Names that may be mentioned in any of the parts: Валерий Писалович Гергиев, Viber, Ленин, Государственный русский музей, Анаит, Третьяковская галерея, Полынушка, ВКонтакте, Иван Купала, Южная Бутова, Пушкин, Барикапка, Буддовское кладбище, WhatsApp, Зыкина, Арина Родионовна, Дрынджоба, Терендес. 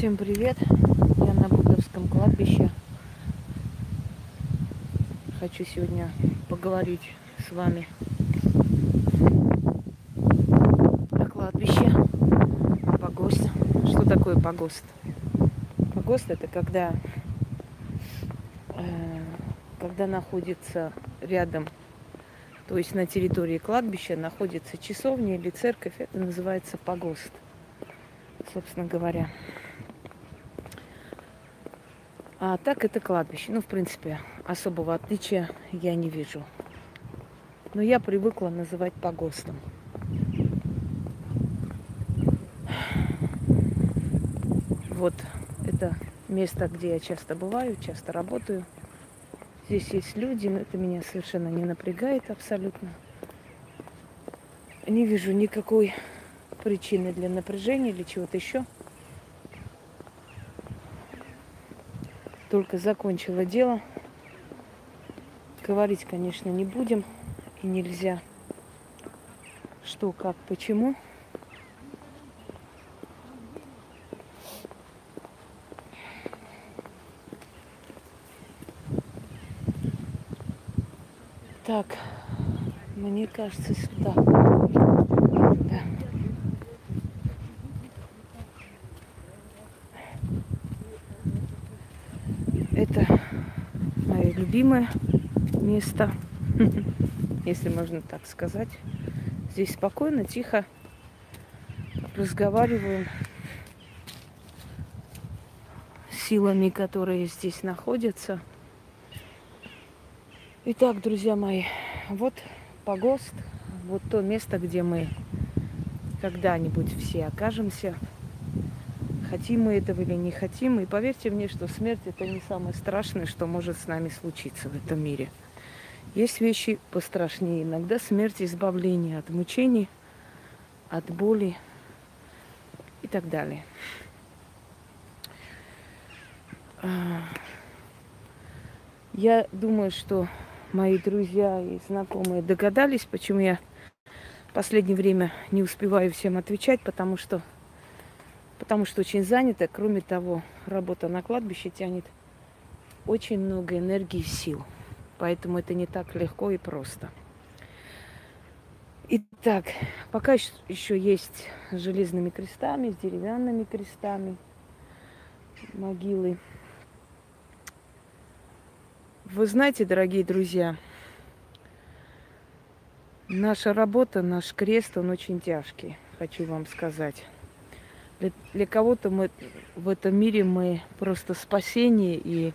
Всем привет! Я на Буддовском кладбище. Хочу сегодня поговорить с вами о кладбище, о погосте. Что такое погост? Погост — это когда находится рядом, то есть на территории кладбища находится часовня или церковь, это называется погост, собственно говоря. А так это кладбище. Ну, в принципе, особого отличия я не вижу. Но я привыкла называть погостом. Вот это место, где я часто бываю, часто работаю. Здесь есть люди, но это меня совершенно не напрягает абсолютно. Не вижу никакой причины для напряжения или чего-то еще. Только закончила дело. Говорить, конечно, не будем. И нельзя. Что, как, почему. Так, мне кажется, сюда. Да. Это мое любимое место, если можно так сказать. Здесь спокойно, тихо разговариваем с силами, которые здесь находятся. Итак, друзья мои, вот погост, вот то место, где мы когда-нибудь все окажемся. Хотим мы этого или не хотим. И поверьте мне, что смерть – это не самое страшное, что может с нами случиться в этом мире. Есть вещи пострашнее. Иногда смерть – избавление от мучений, от боли и так далее. Я думаю, что мои друзья и знакомые догадались, почему я в последнее время не успеваю всем отвечать, потому что очень занята. Кроме того, работа на кладбище тянет очень много энергии и сил. Поэтому это не так легко и просто. Итак, пока еще есть с железными крестами, с деревянными крестами могилы. Вы знаете, дорогие друзья, наша работа, наш крест, он очень тяжкий, хочу вам сказать. Для кого-то мы в этом мире просто спасение и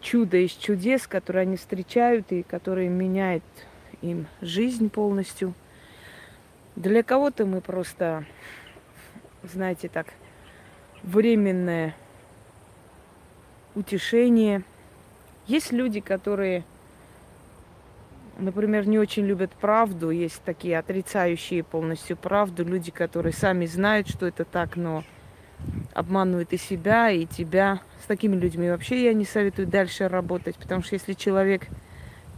чудо из чудес, которые они встречают и которые меняют им жизнь полностью. Для кого-то мы просто, знаете, так, временное утешение. Есть люди, которые, например, не очень любят правду. Есть такие отрицающие полностью правду. Люди, которые сами знают, что это так, но обманывают и себя, и тебя. С такими людьми вообще я не советую дальше работать. Потому что если человек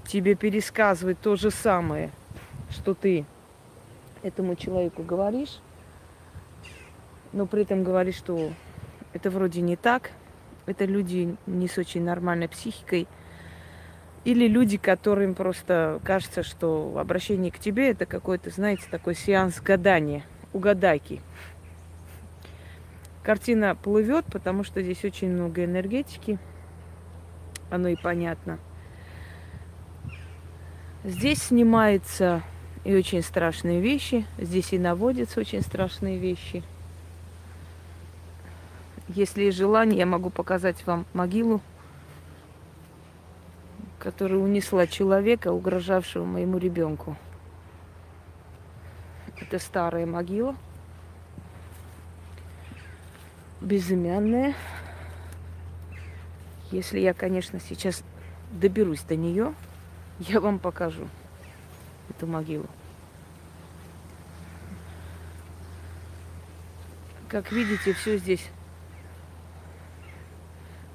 тебе пересказывает то же самое, что ты этому человеку говоришь, но при этом говоришь, что это вроде не так. Это люди не с очень нормальной психикой. Или люди, которым просто кажется, что обращение к тебе – это какой-то, знаете, такой сеанс гадания, угадайки. Картина плывет, потому что здесь очень много энергетики. Оно и понятно. Здесь снимаются и очень страшные вещи. Здесь и наводятся очень страшные вещи. Если есть желание, я могу показать вам могилу, которая унесла человека, угрожавшего моему ребенку. Это старая могила, безымянная. Если я, конечно, сейчас доберусь до нее, я вам покажу эту могилу. Как видите, все здесь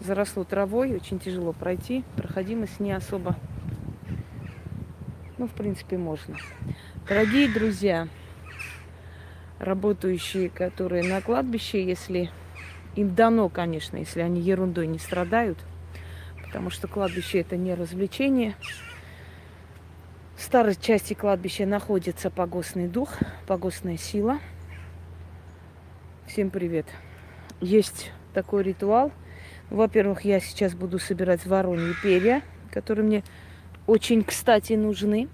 заросло травой, очень тяжело пройти. Проходимость не особо. Ну, в принципе, можно. Дорогие друзья, работающие, которые на кладбище, если Им дано, конечно, если они ерундой не страдают, потому что кладбище – это не развлечение. В старой части кладбища находится погостный дух, погостная сила. Всем привет! Есть такой ритуал. Во-первых, я сейчас буду собирать вороньи перья, которые мне очень, кстати, нужны.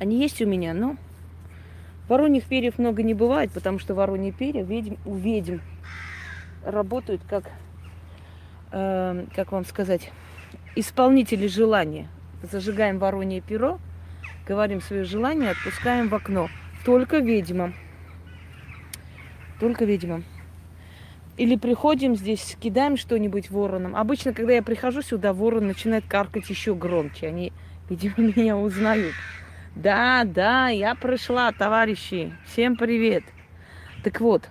Они есть у меня, но вороньих перьев много не бывает, потому что вороньи перья у ведьм работают как вам сказать, исполнители желания. Зажигаем воронье перо, говорим свое желание, отпускаем в окно. Только ведьмам. Только ведьмам. Или приходим здесь, кидаем что-нибудь воронам. Обычно, когда я прихожу сюда, ворон начинает каркать еще громче. Они, видимо, меня узнают. Да, да, я пришла, товарищи. Всем привет. Так вот,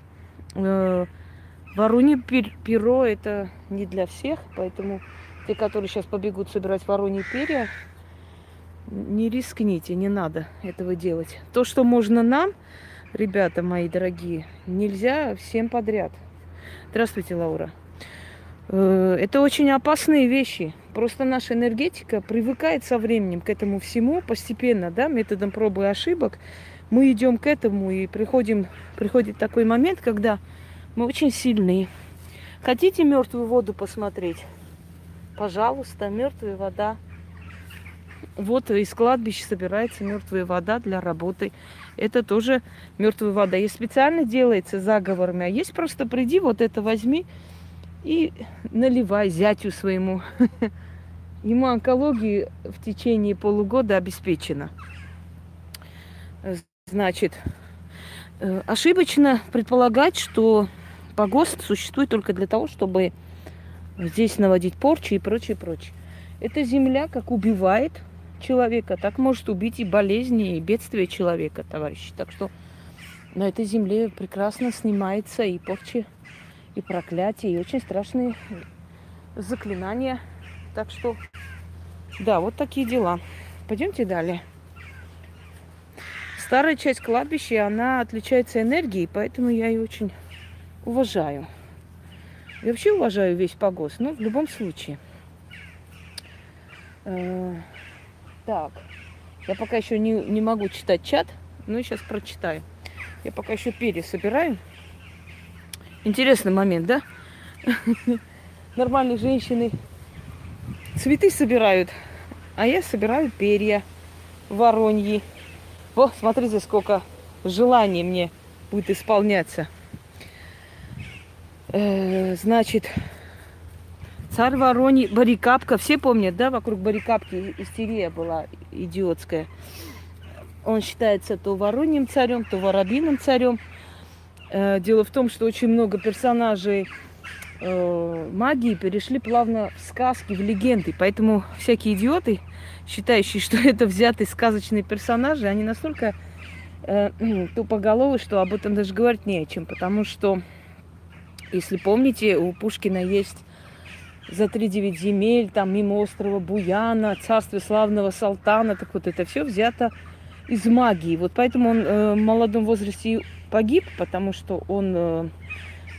воронье перо – это не для всех, поэтому... Те, которые сейчас побегут собирать вороньи перья, не рискните, не надо этого делать. То, что можно нам, ребята мои дорогие, нельзя всем подряд. Здравствуйте, Лаура. Это очень опасные вещи. Просто наша энергетика привыкает со временем к этому всему постепенно, да, методом пробы и ошибок. Мы идем к этому и приходит такой момент, когда мы очень сильные. Хотите мертвую воду посмотреть? Пожалуйста, мертвая вода. Вот из кладбища собирается мертвая вода для работы. Это тоже мертвая вода. И специально делается заговорами. А есть просто приди, вот это возьми и наливай зятю своему. Ему онкология в течение полугода обеспечена. Значит, ошибочно предполагать, что погост существует только для того, чтобы... Здесь наводить порчи и прочее, прочее. Эта земля как убивает человека, так может убить и болезни, и бедствия человека, товарищи. Так что на этой земле прекрасно снимается и порчи, и проклятие, и очень страшные заклинания. Так что, да, вот такие дела. Пойдемте далее. Старая часть кладбища, она отличается энергией, поэтому я ее очень уважаю. Я вообще уважаю весь погост, но в любом случае. Так, я пока еще не могу читать чат, но сейчас прочитаю. Я пока еще пересобираю. Интересный момент, да? Нормальные женщины цветы собирают, а я собираю перья вороньи. О, смотрите, сколько желаний мне будет исполняться. Значит, царь вороний, Барикапка. Все помнят, да, вокруг Барикапки истерия была идиотская. Он считается то вороньим царем, то воробиным царем. Дело в том, что очень много персонажей магии перешли плавно в сказки, в легенды. Поэтому всякие идиоты, считающие, что это взятые сказочные персонажи, они настолько тупоголовы, что об этом даже говорить не о чем. Потому что... Если помните, у Пушкина есть «За 3-9 земель», там «Мимо острова Буяна», «Царство славного Салтана». Так вот, это все взято из магии. Вот поэтому он в молодом возрасте погиб, потому что он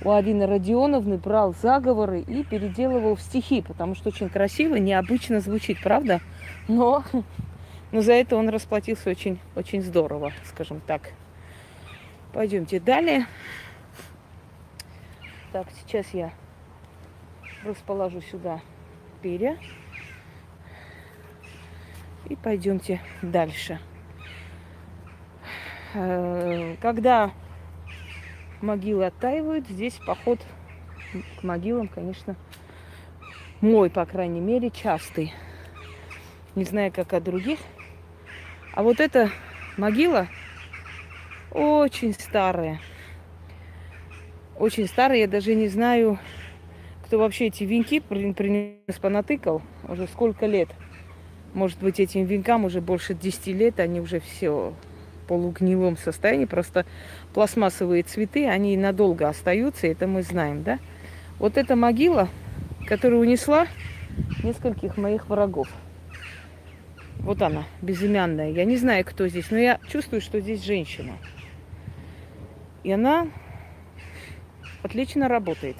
у Арины Родионовны брал заговоры и переделывал в стихи, потому что очень красиво, необычно звучит, правда? Но за это он расплатился очень, очень здорово, скажем так. Пойдемте далее. Так, сейчас я расположу сюда перья. И пойдемте дальше. Когда могилы оттаивают, здесь поход к могилам, конечно, мой, по крайней мере, частый. Не знаю, как о других. А вот эта могила очень старая. Очень старый, я даже не знаю, кто вообще эти венки принес, понатыкал. Уже сколько лет. Может быть, этим венкам уже больше 10 лет. Они уже все в полугнилом состоянии. Просто пластмассовые цветы, они надолго остаются. Это мы знаем, да? Вот эта могила, которая унесла нескольких моих врагов. Вот она, безымянная. Я не знаю, кто здесь, но я чувствую, что здесь женщина. И она... Отлично работает.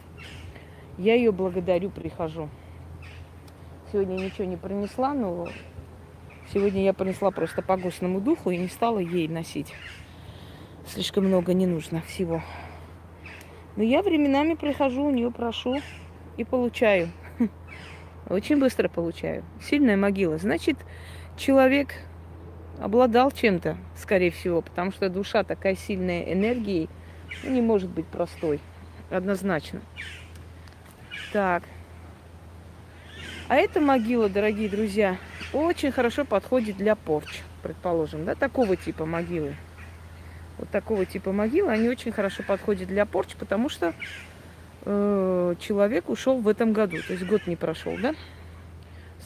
Я ее благодарю, прихожу. Сегодня ничего не принесла, но сегодня я принесла просто по гостному духу и не стала ей носить. Слишком много не нужно всего. Но я временами прихожу, у нее прошу и получаю. Очень быстро получаю. Сильная могила. Значит, человек обладал чем-то, скорее всего, потому что душа такая сильная энергией, ну, не может быть простой. Однозначно. Так. А эта могила, дорогие друзья, очень хорошо подходит для порч, предположим, да, такого типа могилы. Вот такого типа могилы, они очень хорошо подходят для порч, потому что человек ушел в этом году, то есть год не прошел, да?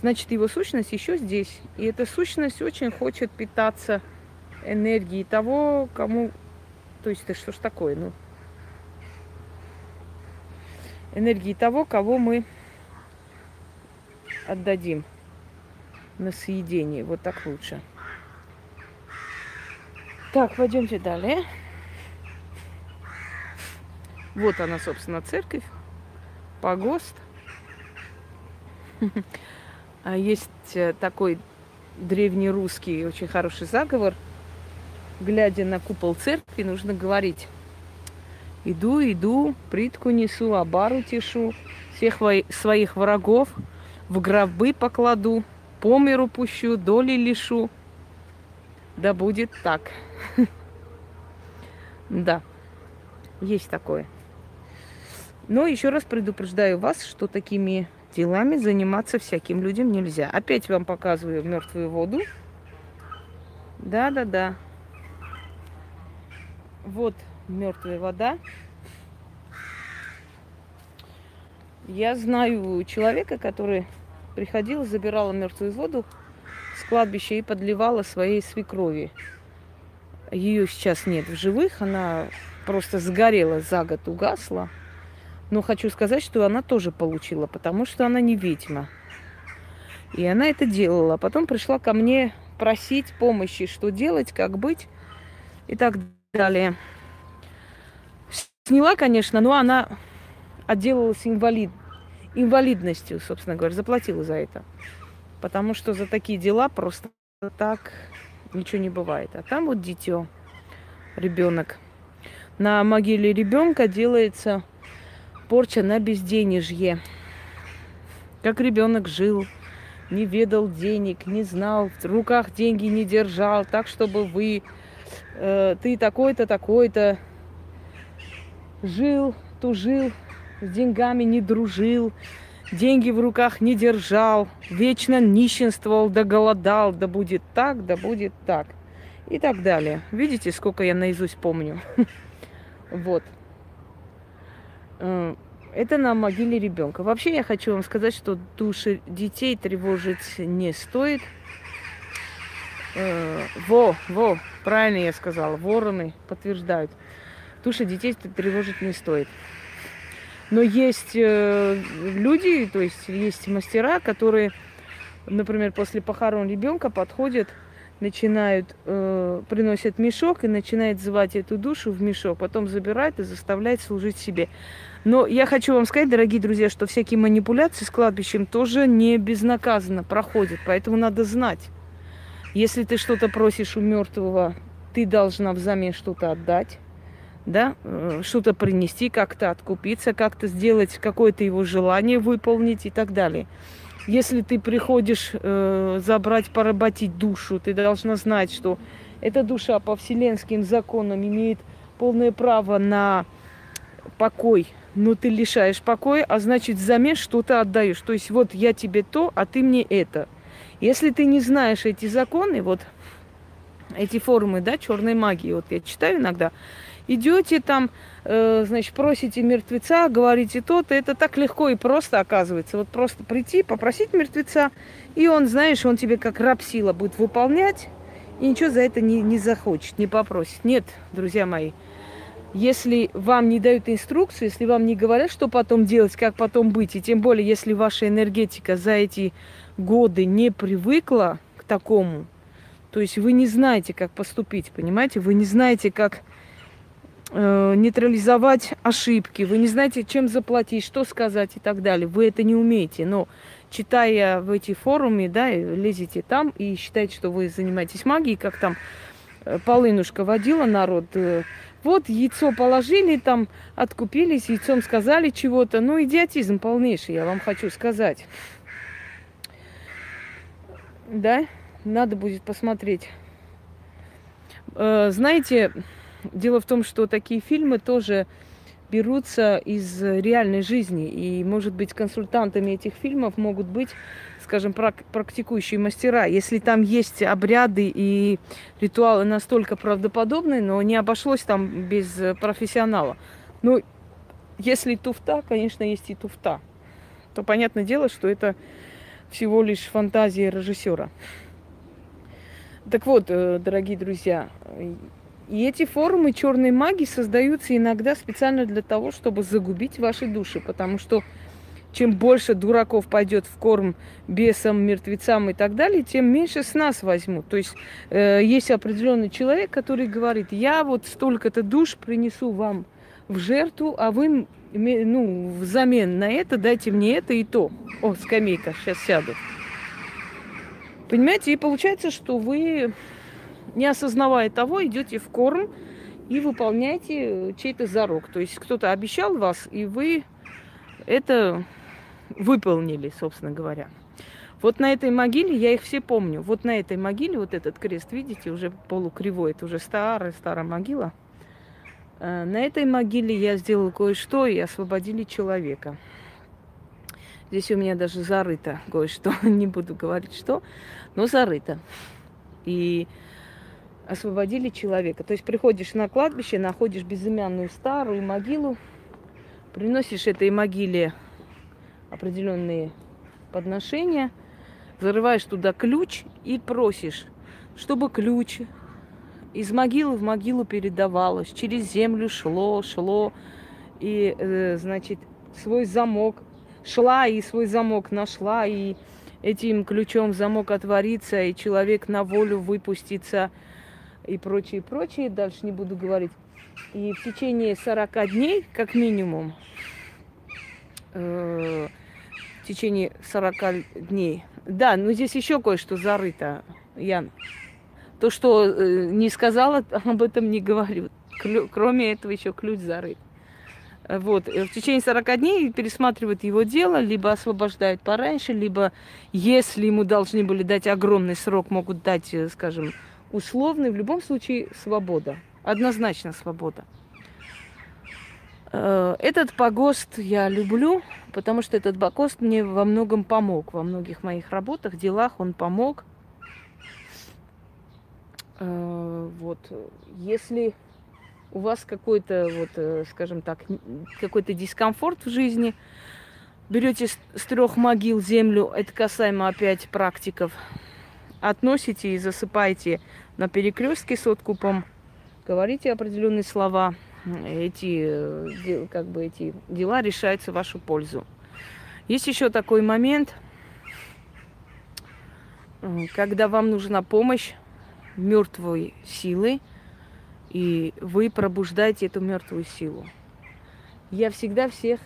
Значит, его сущность еще здесь. И эта сущность очень хочет питаться энергией того, кому... То есть, это что ж такое, ну... Энергии того, кого мы отдадим на съедение. Вот так лучше. Так, пойдемте далее. Вот она, собственно, церковь. Погост. Есть такой древнерусский очень хороший заговор. Глядя на купол церкви, нужно говорить: иду, иду, притку несу, обару тешу, всех своих врагов в гробы покладу, по миру пущу, доли лишу. Да будет так. Да, есть такое. Но еще раз предупреждаю вас, что такими делами заниматься всяким людям нельзя. Опять вам показываю мертвую воду. Да-да-да. Вот мертвая вода. Я знаю человека, который приходил, забирал мертвую воду с кладбища и подливала своей свекрови. Ее сейчас нет в живых, она просто сгорела за год, угасла. Но хочу сказать, что она тоже получила, потому что она не ведьма. И она это делала. Потом пришла ко мне просить помощи, что делать, как быть и так далее. Сняла, конечно, но она отделалась инвалидностью, собственно говоря, заплатила за это. Потому что за такие дела просто так ничего не бывает. А там вот дитё, ребенок. На могиле ребенка делается порча на безденежье. Как ребенок жил, не ведал денег, не знал, в руках деньги не держал, так, чтобы ты такой-то, такой-то жил, тужил, с деньгами не дружил, деньги в руках не держал, вечно нищенствовал, да голодал, да будет так и так далее. Видите, сколько я наизусть помню? Вот. Это на могиле ребенка. Вообще я хочу вам сказать, что души детей тревожить не стоит. Правильно я сказала, вороны подтверждают. Души детей тревожить не стоит. Но есть люди, то есть есть мастера, которые, например, после похорон ребенка подходят, начинают, приносят мешок и начинают звать эту душу в мешок, потом забирают и заставляют служить себе. Но я хочу вам сказать, дорогие друзья, что всякие манипуляции с кладбищем тоже не безнаказанно проходят, поэтому надо знать. Если ты что-то просишь у мертвого, ты должна взамен что-то отдать. Да, что-то принести, как-то откупиться, как-то сделать какое-то его желание выполнить и так далее. Если ты приходишь забрать, поработить душу, ты должна знать, что эта душа по вселенским законам имеет полное право на покой. Но ты лишаешь покоя, а значит взамен что-то отдаешь. То есть вот я тебе то, а ты мне это. Если ты не знаешь эти законы, вот эти формы, да, черной магии, вот я читаю иногда. Идете там, значит, просите мертвеца, говорите то-то. Это так легко и просто оказывается. Вот просто прийти, попросить мертвеца, и он, знаешь, он тебе как рабсила будет выполнять, и ничего за это не захочет, не попросит. Нет, друзья мои, если вам не дают инструкцию, если вам не говорят, что потом делать, как потом быть, и тем более, если ваша энергетика за эти годы не привыкла к такому, то есть вы не знаете, как поступить, понимаете? Вы не знаете, как нейтрализовать ошибки, вы не знаете, чем заплатить, что сказать и так далее. Вы это не умеете, но читая в эти форумы, да, лезете там и считаете, что вы занимаетесь магией, как там Полынушка водила народ. Вот яйцо положили, там откупились, яйцом сказали чего-то. Ну, идиотизм полнейший, я вам хочу сказать. Да, надо будет посмотреть. Знаете, дело в том, что такие фильмы тоже берутся из реальной жизни. И, может быть, консультантами этих фильмов могут быть, скажем, практикующие мастера. Если там есть обряды и ритуалы настолько правдоподобные, но не обошлось там без профессионала. Ну, если туфта, конечно, есть и туфта, то понятное дело, что это всего лишь фантазия режиссера. Так вот, дорогие друзья, и эти форумы черной магии создаются иногда специально для того, чтобы загубить ваши души. Потому что чем больше дураков пойдет в корм бесам, мертвецам и так далее, тем меньше с нас возьмут. То есть есть определенный человек, который говорит: я вот столько-то душ принесу вам в жертву, а вы, ну, взамен на это дайте мне это и то. О, скамейка, сейчас сяду. Понимаете, и получается, что вы, не осознавая того, идете в корм и выполняете чей-то зарок. То есть кто-то обещал вас, и вы это выполнили, собственно говоря. Вот на этой могиле, я их все помню, вот на этой могиле, вот этот крест, видите, уже полукривой, это уже старая могила. На этой могиле я сделала кое-что и освободили человека. Здесь у меня даже зарыто кое-что, не буду говорить что, но зарыто. И освободили человека. То есть приходишь на кладбище, находишь безымянную старую могилу, приносишь этой могиле определенные подношения, зарываешь туда ключ и просишь, чтобы ключ из могилы в могилу передавалось, через землю шло, и, значит, свой замок шла, и свой замок нашла, и этим ключом замок отворится, и человек на волю выпустится, и прочее. Дальше не буду говорить. И в течение 40 дней, как минимум, в течение 40 дней. Да, но здесь еще кое-что зарыто, Ян. То, что не сказала, об этом не говорю. Кроме этого еще ключ зарыт. Вот. В течение 40 дней пересматривают его дело, либо освобождают пораньше, либо, если ему должны были дать огромный срок, могут дать, скажем, условный. В любом случае, свобода. Однозначно свобода. Этот погост я люблю, потому что этот погост мне во многом помог. Во многих моих работах, делах он помог. Вот. Если у вас какой-то, вот, скажем так, какой-то дискомфорт в жизни, берете с 3 могил землю, это касаемо опять практиков, относите и засыпаете на перекрестке с откупом, говорите определенные слова, эти дела решаются в вашу пользу. Есть еще такой момент, когда вам нужна помощь мертвой силы, и вы пробуждаете эту мертвую силу. Я всегда всех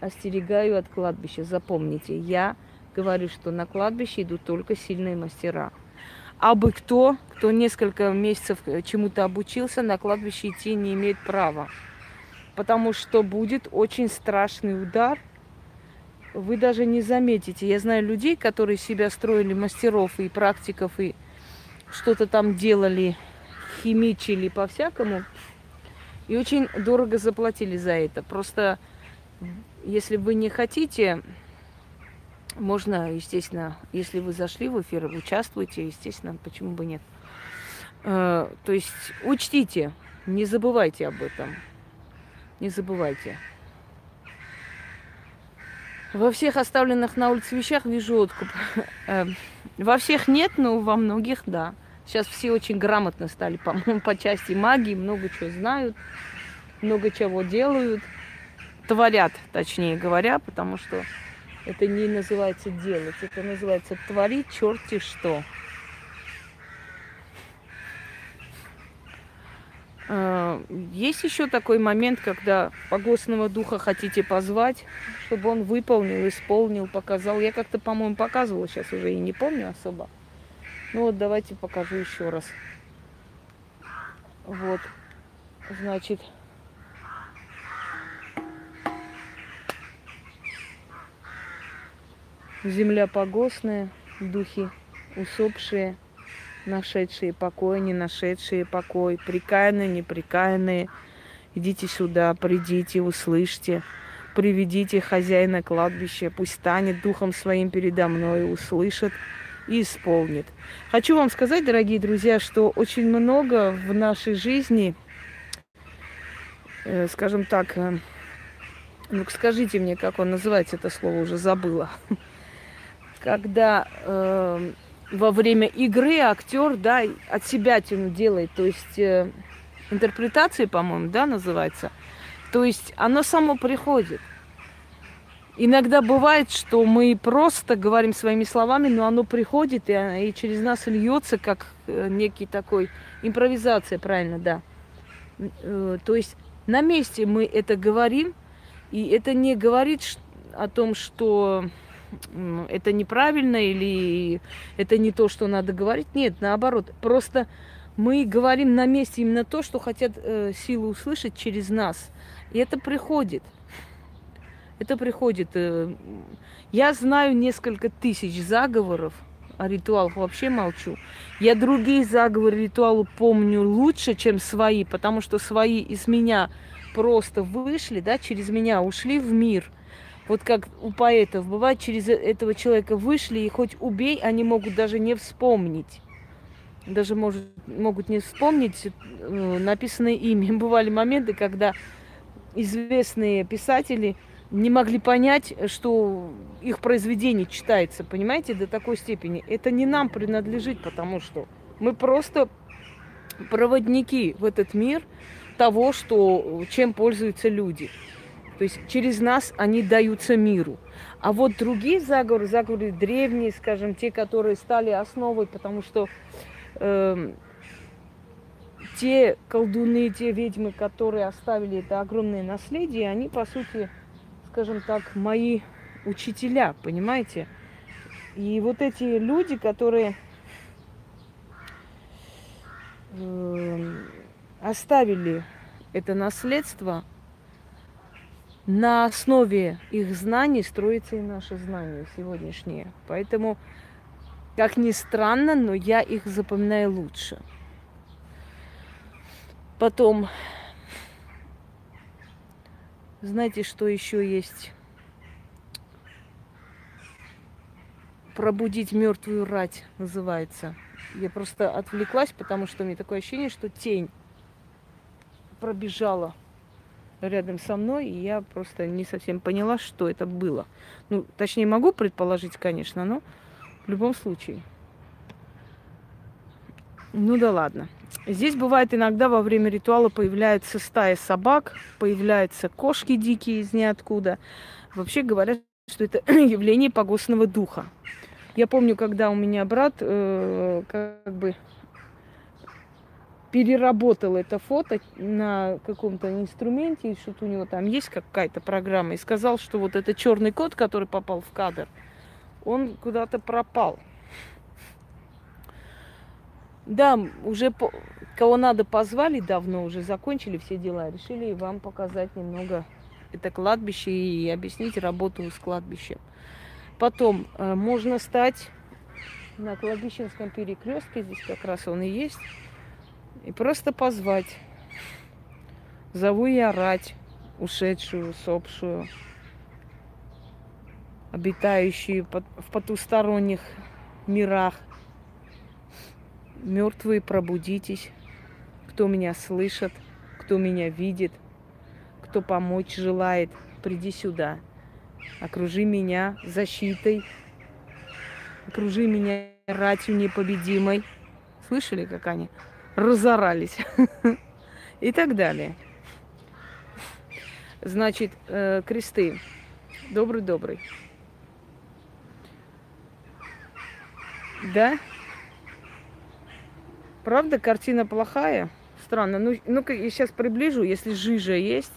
остерегаю от кладбища. Запомните, я говорю, что на кладбище идут только сильные мастера. Абы кто несколько месяцев чему-то обучился, на кладбище идти не имеет права. Потому что будет очень страшный удар. Вы даже не заметите. Я знаю людей, которые себя строили мастеров и практиков, и что-то там делали, химичили по-всякому. И очень дорого заплатили за это. Просто, если вы не хотите, можно, естественно, если вы зашли в эфир, участвуйте, естественно, почему бы нет. То есть учтите, не забывайте об этом. Не забывайте. Во всех оставленных на улице вещах вижу откуп. Во всех нет, но во многих да. Сейчас все очень грамотно стали, по-моему, по части магии. Много чего знают, много чего делают. Творят, точнее говоря, потому что это не называется делать, это называется творить черти что. Есть еще такой момент, когда погостного духа хотите позвать, чтобы он выполнил, исполнил, показал. Я как-то, по-моему, показывала, сейчас уже и не помню особо. Ну вот давайте покажу еще раз. Вот, значит, земля погостная, духи усопшие, нашедшие покой, не нашедшие покой, прикаянные, неприкаянные. Идите сюда, придите, услышьте, приведите хозяина кладбища, пусть станет духом своим передо мной, услышит и исполнит. Хочу вам сказать, дорогие друзья, что очень много в нашей жизни, скажем так, ну-ка скажите мне, как он называется, это слово уже забыла, когда во время игры актер, да, от себя тяну делает, то есть интерпретация, по-моему, да, называется, то есть оно само приходит. Иногда бывает, что мы просто говорим своими словами, но оно приходит и через нас льется, как некий такой импровизация, правильно, да. То есть на месте мы это говорим, и это не говорит о том, что это неправильно или это не то, что надо говорить. Нет, наоборот, просто мы говорим на месте именно то, что хотят силы услышать через нас. И это приходит. Это приходит. Я знаю несколько тысяч заговоров, о ритуалах вообще молчу. Я другие заговоры, ритуалы помню лучше, чем свои, потому что свои из меня просто вышли, да, через меня ушли в мир. Вот как у поэтов бывает, через этого человека вышли, и хоть убей, они могут даже не вспомнить. Даже могут не вспомнить написанное имя. Бывали моменты, когда известные писатели не могли понять, что их произведение читается, понимаете, до такой степени. Это не нам принадлежит, потому что мы просто проводники в этот мир того, что, чем пользуются люди. То есть через нас они даются миру. А вот другие заговоры, заговоры древние, скажем, те, которые стали основой, потому что те колдуны, те ведьмы, которые оставили это огромное наследие, они, по сути, скажем так, мои учителя, понимаете? И вот эти люди, которые оставили это наследство, на основе их знаний строится и наше знание сегодняшнее. Поэтому, как ни странно, но я их запоминаю лучше. Потом... Знаете, что еще есть? «Пробудить мертвую рать» называется. Я просто отвлеклась, потому что у меня такое ощущение, что тень пробежала рядом со мной, и я просто не совсем поняла, что это было. Ну, точнее, могу предположить, конечно, но в любом случае. Ну да ладно. Здесь бывает иногда во время ритуала появляется стая собак, появляются кошки дикие из ниоткуда. Вообще говорят, что это явление погостного духа. Я помню, когда у меня брат как бы переработал это фото на каком-то инструменте, и что-то у него там есть какая-то программа, и сказал, что вот этот черный кот, который попал в кадр, он куда-то пропал. Да, уже кого надо позвали давно, уже закончили все дела, решили вам показать немного это кладбище и объяснить работу с кладбищем. Потом можно стать на Кладбищенском перекрестке, здесь как раз он и есть, и просто позвать. Зову и орать ушедшую, усопшую, обитающую в потусторонних мирах. Мертвые, пробудитесь, кто меня слышит, кто меня видит, кто помочь желает, приди сюда. Окружи меня защитой, окружи меня ратью непобедимой. Слышали, как они разорались? И так далее. Значит, кресты. Добрый-добрый. Да? Правда, картина плохая? странно. Ну-ка, я сейчас приближу, если жижа есть.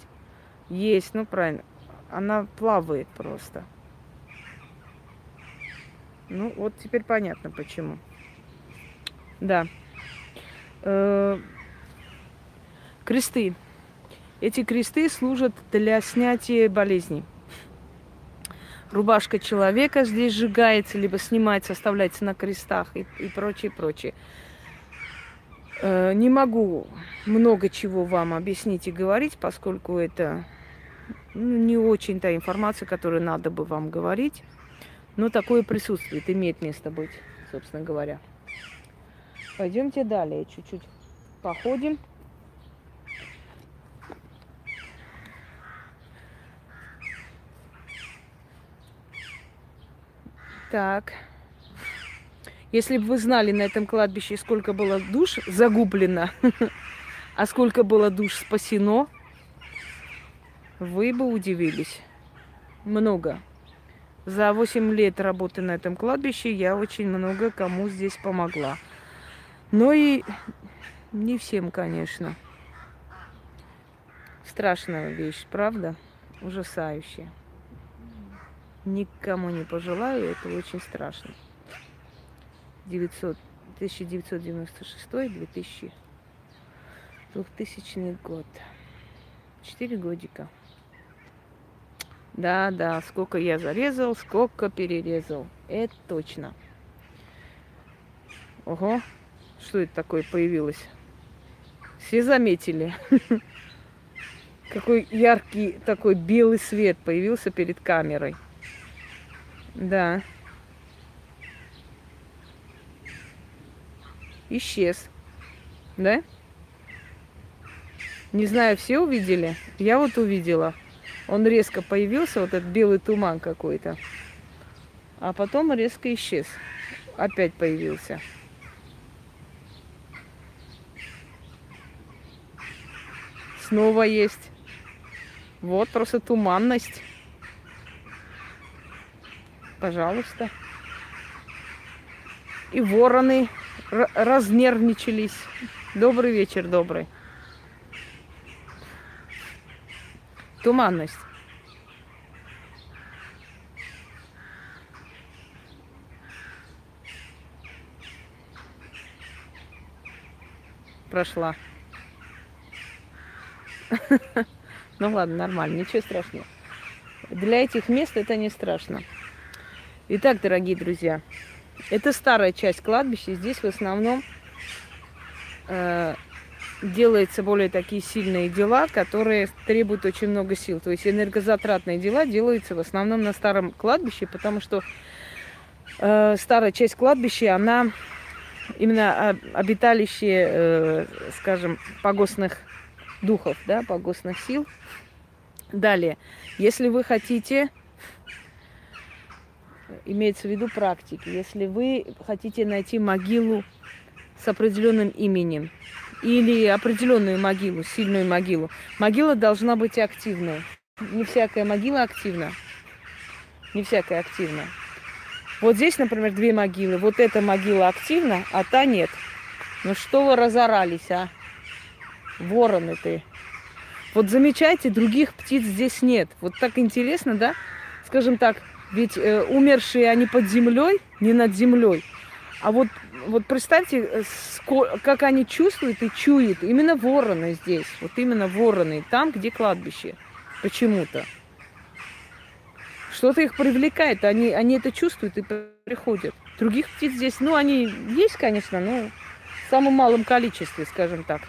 Есть, ну правильно. Она плавает просто. Ну, вот теперь понятно, почему. Да. Кресты. Эти кресты служат для снятия болезней. Рубашка человека здесь сжигается, либо снимается, оставляется на крестах и прочее, прочее. Не могу много чего вам объяснить и говорить, поскольку это не очень та информация, которую надо бы вам говорить. Но такое присутствует, имеет место быть, собственно говоря. Пойдемте далее, чуть-чуть походим. Так, если бы вы знали на этом кладбище, сколько было душ загублено, а сколько было душ спасено, вы бы удивились. Много. За 8 лет работы на этом кладбище я очень много кому здесь помогла. Но и не всем, конечно. Страшная вещь, правда? Ужасающая. Никому не пожелаю, это очень страшно. 1996-2000 год. 4 годика. Да, сколько я зарезал, сколько перерезал. Это точно. Ого, что это такое появилось? Все заметили. Какой яркий такой белый свет появился перед камерой. Да. Исчез. Да? Не знаю, все увидели? Я вот увидела. Он резко появился, вот этот белый туман какой-то. А потом резко исчез. Опять появился. Снова есть. Вот просто туманность. Пожалуйста. И вороны разнервничались. Добрый вечер, добрый. Туманность. Прошла. Ну ладно, нормально, ничего страшного. Для этих мест это не страшно. Итак, дорогие друзья, это старая часть кладбища. Здесь в основном делаются более такие сильные дела, которые требуют очень много сил. То есть энергозатратные дела делаются в основном на старом кладбище, потому что старая часть кладбища, она именно обиталище, скажем, погостных духов, да, погостных сил. Далее, если вы хотите... Имеется в виду практики. Если вы хотите найти могилу с определенным именем или определенную могилу, сильную могилу, могила должна быть активной. Не всякая могила активна. Не всякая активна. Вот здесь, например, две могилы. Вот эта могила активна, а та нет. Ну что вы разорались, а? Вороны ты. Вот замечайте, других птиц здесь нет. Вот так интересно, да? Скажем так, ведь умершие они под землей, не над землей. А вот представьте, как они чувствуют и чуют. Именно вороны здесь. Вот именно вороны. Там, где кладбище. Почему-то. Что-то их привлекает. Они это чувствуют и приходят. Других птиц здесь, ну, они есть, конечно, но в самом малом количестве, скажем так.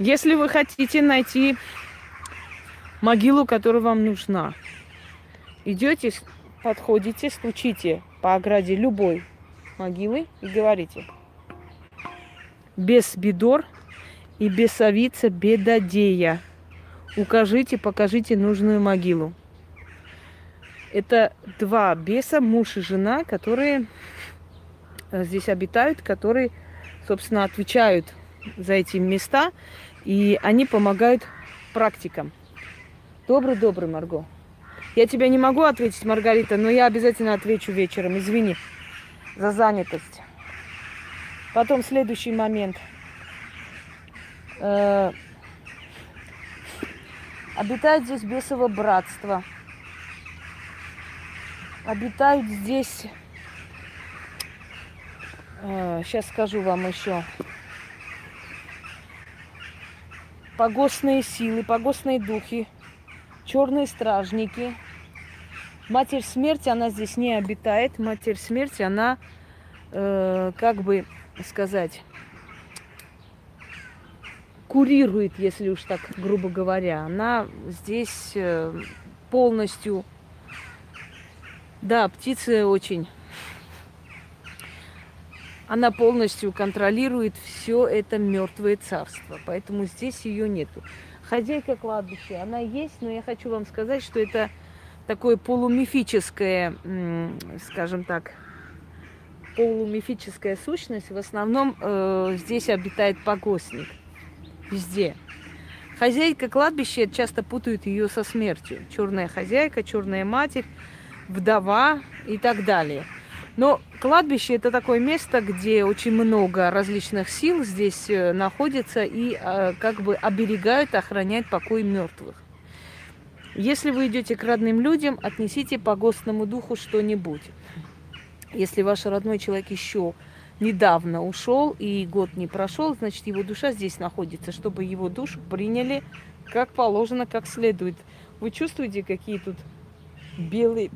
Если вы хотите найти могилу, которая вам нужна, идете, подходите, стучите по ограде любой могилы и говорите: без бедор и бесовица бедодея. Укажите, покажите нужную могилу. Это два беса, муж и жена, которые здесь обитают, которые, собственно, отвечают за эти места, и они помогают практикам. Добрый-добрый, Марго. Я тебе не могу ответить, Маргарита, но я обязательно отвечу вечером. Извини за занятость. Потом следующий момент. Обитает здесь бесово братство. Обитают здесь... Сейчас скажу вам еще. Погостные силы, погостные духи, черные стражники. Матерь смерти, она здесь не обитает. Матерь смерти, она, как бы сказать, курирует, если уж так грубо говоря. Она здесь полностью... Да, птицы очень... Она полностью контролирует все это мертвое царство, поэтому здесь ее нету. Хозяйка кладбища, она есть, но я хочу вам сказать, что это такое полумифическое, скажем так, полумифическая сущность. В основном здесь обитает погостник, везде. Хозяйка кладбища, часто путают ее со смертью. Черная хозяйка, черная матерь, вдова и так далее. Но кладбище – это такое место, где очень много различных сил здесь находится и как бы оберегают, охраняют покой мертвых. Если вы идете к родным людям, отнесите погостному духу что-нибудь. Если ваш родной человек еще недавно ушел и год не прошел, значит, его душа здесь находится, чтобы его душу приняли как положено, как следует. Вы чувствуете, какие тут белые...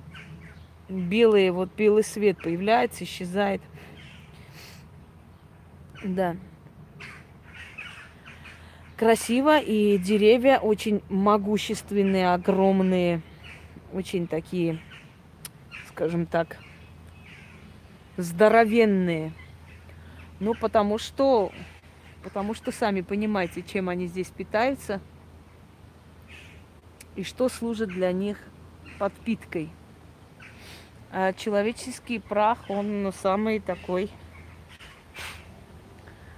белый свет появляется, исчезает. Да. Красиво, и деревья очень могущественные, огромные, очень такие, скажем так, здоровенные. Ну, потому что сами понимаете, чем они здесь питаются и что служит для них подпиткой. А человеческий прах, он, ну, самый такой,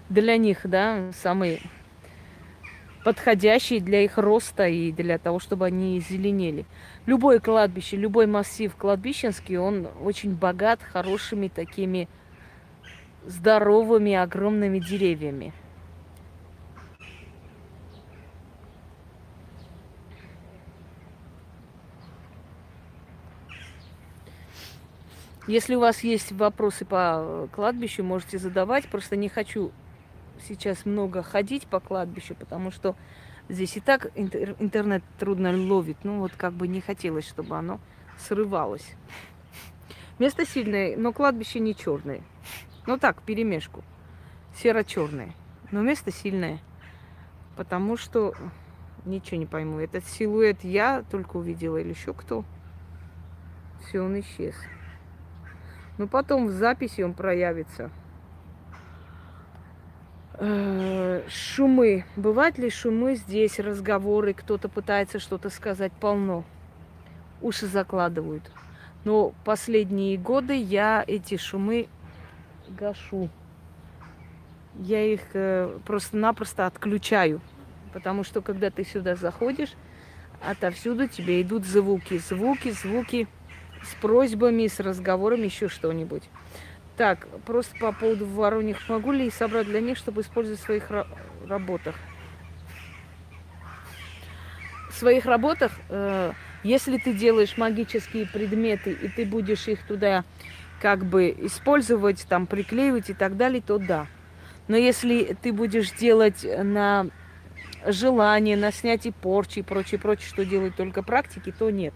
для них, да, самый подходящий для их роста и для того, чтобы они зеленели. Любое кладбище, любой массив кладбищенский, он очень богат хорошими такими здоровыми, огромными деревьями. Если у вас есть вопросы по кладбищу, можете задавать. Просто не хочу сейчас много ходить по кладбищу, потому что здесь и так интернет трудно ловит. Ну вот как бы не хотелось, чтобы оно срывалось. Место сильное, но кладбище не черное. Ну так, перемешку. Серо-черное. Но место сильное, потому что ничего не пойму. Этот силуэт я только увидела или еще кто? Все, он исчез. Но потом в записи он проявится. Шумы. Бывают ли шумы здесь, разговоры, кто-то пытается что-то сказать, полно. Уши закладывают. Но последние годы я эти шумы гашу. Я их просто-напросто отключаю. Потому что, когда ты сюда заходишь, отовсюду тебе идут звуки, звуки, звуки. С просьбами, с разговорами, еще что-нибудь. Так, просто по поводу вороньих, могу ли собрать для них, чтобы использовать в своих работах? В своих работах, если ты делаешь магические предметы, и ты будешь их туда как бы использовать, там, приклеивать и так далее, то да. Но если ты будешь делать на желание, на снятие порчи и прочее, что делают только практики, то нет.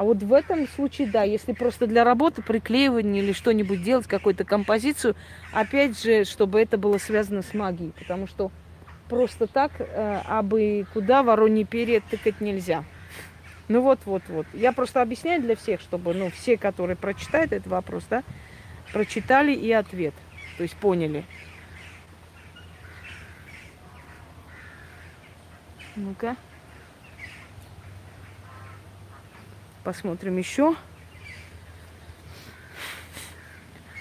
А вот в этом случае, да, если просто для работы, приклеивания или что-нибудь делать, какую-то композицию, опять же, чтобы это было связано с магией, потому что просто так, абы куда воронье перья тыкать нельзя. Ну вот. Я просто объясняю для всех, чтобы, ну, все, которые прочитают этот вопрос, да, прочитали и ответ, то есть поняли. Ну-ка. Посмотрим еще.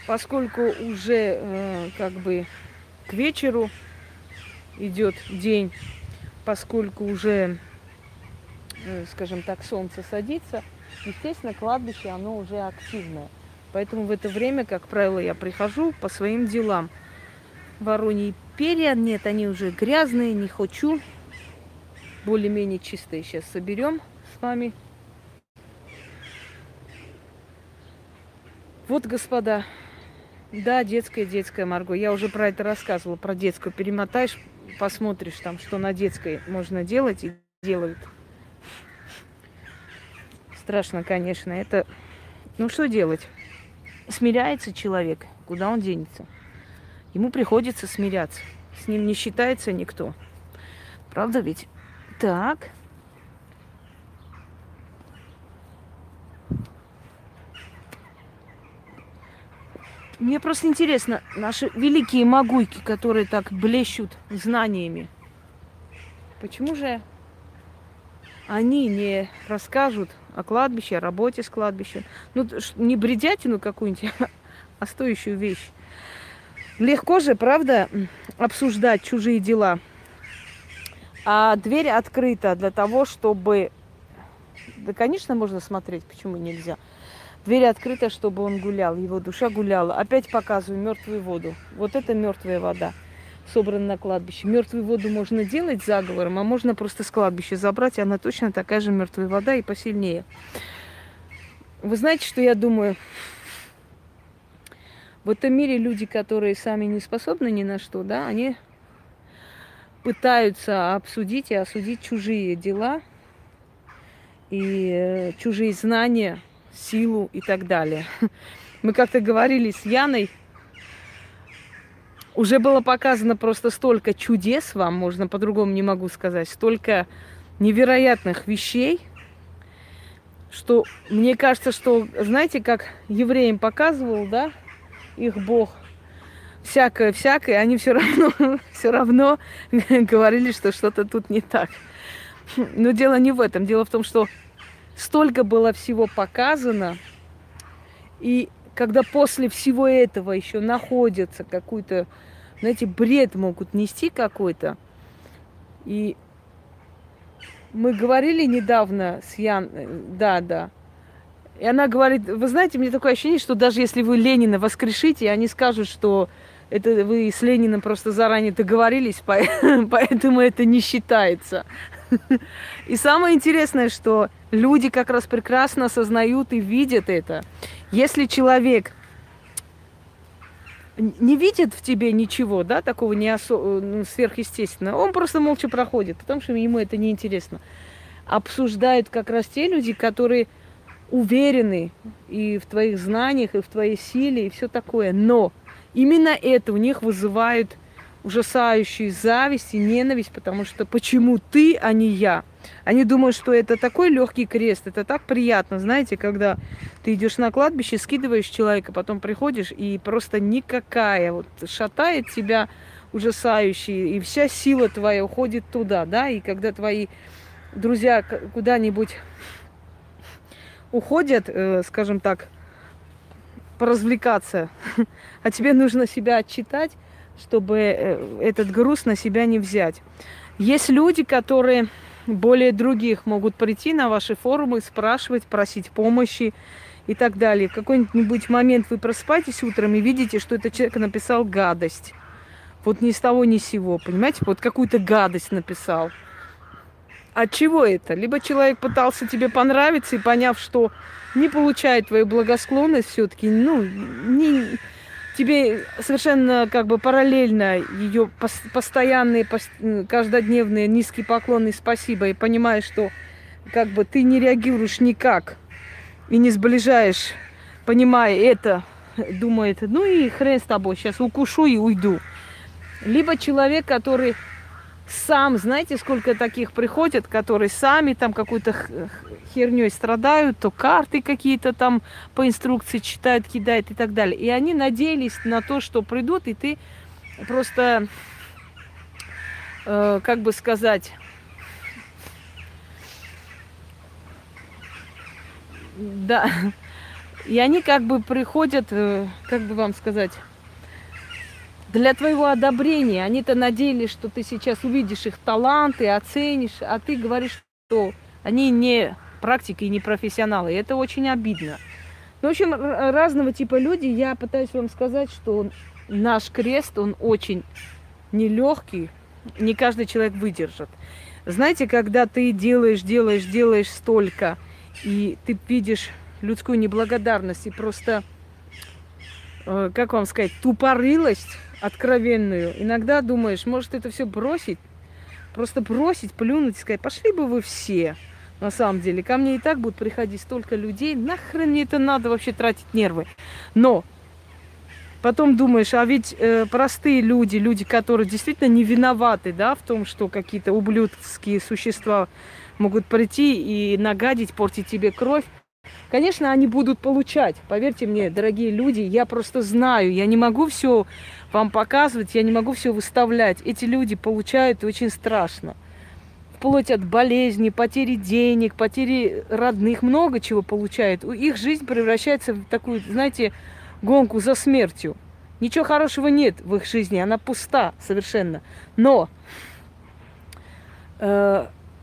Поскольку уже как бы к вечеру идет день, поскольку уже, скажем так, солнце садится, естественно, кладбище, оно уже активное. Поэтому в это время, как правило, я прихожу по своим делам. вороньи перья. Нет, они уже грязные, не хочу. Более-менее чистые сейчас соберем с вами. Вот, господа, да, детская Марго. Я уже про это рассказывала, про детскую. Перемотаешь, посмотришь там, что на детской можно делать и делают. Страшно, конечно. Это, ну что делать? Смиряется человек, куда он денется. Ему приходится смиряться. С ним не считается никто. Правда ведь? Так. Мне просто интересно, наши великие могуйки, которые так блещут знаниями, почему же они не расскажут о кладбище, о работе с кладбищем? Ну, не бредятину какую-нибудь, а стоящую вещь. Легко же, правда, обсуждать чужие дела. А дверь открыта для того, чтобы... Да, конечно, можно смотреть, почему нельзя. Дверь открыта, чтобы он гулял, его душа гуляла. Опять показываю мертвую воду. Вот это мертвая вода, собрана на кладбище. Мертвую воду можно делать заговором, а можно просто с кладбища забрать. Она точно такая же мертвая вода и посильнее. Вы знаете, что я думаю? В этом мире люди, которые сами не способны ни на что, да, они пытаются обсудить и осудить чужие дела и чужие знания, силу и так далее. Мы как-то говорили с Яной. Уже было показано просто столько чудес вам, можно по-другому не могу сказать, столько невероятных вещей, что мне кажется, что, знаете, как евреям показывал, да, их Бог, всякое-всякое, они все равно говорили, что что-то тут не так. Но дело не в этом. Дело в том, что столько было всего показано, и когда после всего этого еще находятся какую-то, знаете, бред могут нести какой-то. И мы говорили недавно с Яной, да. И она говорит, вы знаете, мне такое ощущение, что даже если вы Ленина воскрешите, они скажут, что это вы с Лениным просто заранее договорились, поэтому это не считается. И самое интересное, что люди как раз прекрасно осознают и видят это. Если человек не видит в тебе ничего, да, такого сверхъестественного, он просто молча проходит, потому что ему это неинтересно. Обсуждают как раз те люди, которые уверены и в твоих знаниях, и в твоей силе, и все такое. Но именно это у них вызывает ужасающую зависть и ненависть, потому что почему ты, а не я? Они думают, что это такой легкий крест, это так приятно, знаете, когда ты идешь на кладбище, скидываешь человека, потом приходишь, и просто никакая, вот шатает тебя ужасающий, и вся сила твоя уходит туда, да, и когда твои друзья куда-нибудь уходят, скажем так, поразвлекаться, а тебе нужно себя отчитать, чтобы этот груз на себя не взять. Есть люди, которые более других могут прийти на ваши форумы, спрашивать, просить помощи и так далее. В какой-нибудь момент вы просыпаетесь утром и видите, что этот человек написал гадость. Вот ни с того, ни с сего, понимаете? Вот какую-то гадость написал. От чего это? Либо человек пытался тебе понравиться и, поняв, что не получает твою благосклонность, все-таки, ну, не... Тебе совершенно как бы параллельно ее постоянные, каждодневные низкие поклоны, спасибо, и понимаешь, что как бы ты не реагируешь никак и не сближаешь, понимая это, думает, ну и хрен с тобой, сейчас укушу и уйду. Либо человек, который сам, знаете, сколько таких приходят, которые сами там какой-то херней страдают, то карты какие-то там по инструкции читают, кидают и так далее. И они надеялись на то, что придут, и ты просто, как бы сказать, да, и они как бы приходят, как бы вам сказать, для твоего одобрения. Они-то надеялись, что ты сейчас увидишь их таланты, оценишь, а ты говоришь, что они не практики и не профессионалы. И это очень обидно. Ну, в общем, разного типа люди. Я пытаюсь вам сказать, что наш крест, он очень нелегкий, не каждый человек выдержит. Знаете, когда ты делаешь столько, и ты видишь людскую неблагодарность и просто, как вам сказать, тупорылость откровенную, иногда думаешь, может, это все бросить, просто бросить, плюнуть и сказать, пошли бы вы все, на самом деле. Ко мне и так будут приходить столько людей, нахрен мне это надо вообще тратить нервы. Но потом думаешь, а ведь простые люди, люди, которые действительно не виноваты, да, в том, что какие-то ублюдские существа могут прийти и нагадить, портить тебе кровь. Конечно, они будут получать. Поверьте мне, дорогие люди, я просто знаю, я не могу все вам показывать, я не могу все выставлять. Эти люди получают очень страшно. Вплоть от болезни, потери денег, потери родных, много чего получают. Их жизнь превращается в такую, знаете, гонку за смертью. Ничего хорошего нет в их жизни, она пуста совершенно. Но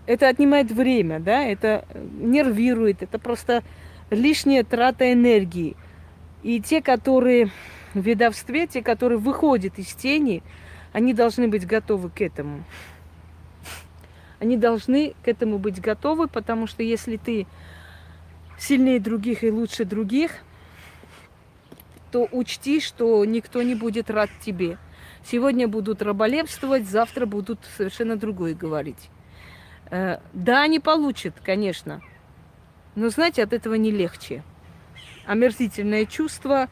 это отнимает время, да, это нервирует, это просто лишняя трата энергии. И те, которые в ведовстве, те, которые выходят из тени, они должны быть готовы к этому. Они должны к этому быть готовы, потому что если ты сильнее других и лучше других, то учти, что никто не будет рад тебе. Сегодня будут раболепствовать, завтра будут совершенно другое говорить. Да, они получат, конечно, но, знаете, от этого не легче. Омерзительное чувство,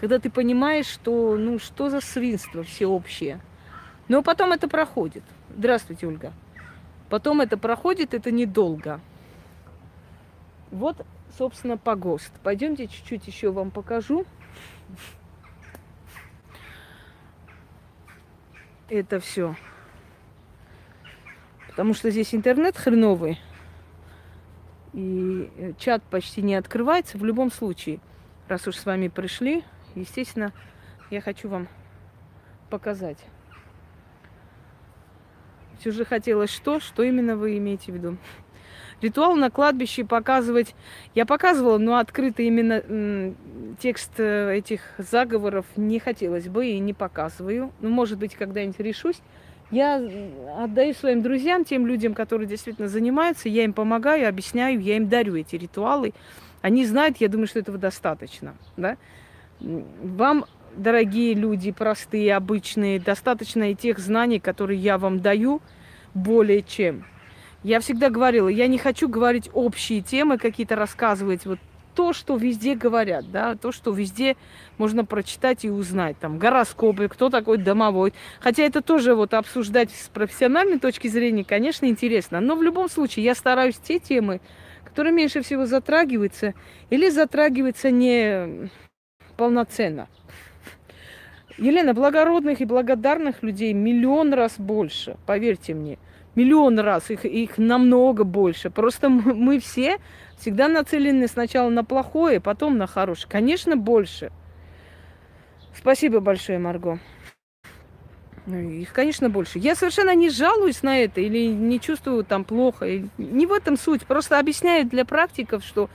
когда ты понимаешь, что, ну, что за свинство всеобщее. Но потом это проходит. Здравствуйте, Ольга. Потом это проходит, это недолго. Вот, собственно, погост. Пойдемте чуть-чуть еще вам покажу. Это все. Потому что здесь интернет хреновый. И чат почти не открывается. В любом случае, раз уж с вами пришли, естественно, я хочу вам показать. Все же хотелось что именно вы имеете в виду. Ритуал на кладбище показывать. Я показывала, но открыто именно текст этих заговоров не хотелось бы и не показываю. Ну, может быть, когда-нибудь решусь. Я отдаю своим друзьям, тем людям, которые действительно занимаются. Я им помогаю, объясняю, я им дарю эти ритуалы. Они знают, я думаю, что этого достаточно. Да? Вам, дорогие люди, простые, обычные, достаточно и тех знаний, которые я вам даю, более чем. Я всегда говорила, я не хочу говорить общие темы, какие-то рассказывать. Вот то, что везде говорят, да, то, что везде можно прочитать и узнать. Там гороскопы, кто такой домовой. Хотя это тоже вот обсуждать с профессиональной точки зрения, конечно, интересно. Но в любом случае я стараюсь те темы, которые меньше всего затрагиваются или затрагиваются не полноценно. Елена, благородных и благодарных людей миллион раз больше, поверьте мне. Миллион раз, их намного больше. Просто мы все всегда нацелены сначала на плохое, потом на хорошее. Конечно, больше. Спасибо большое, Марго. Их, конечно, больше. Я совершенно не жалуюсь на это или не чувствую там плохо. Не в этом суть. Просто объясняю для практиков, что,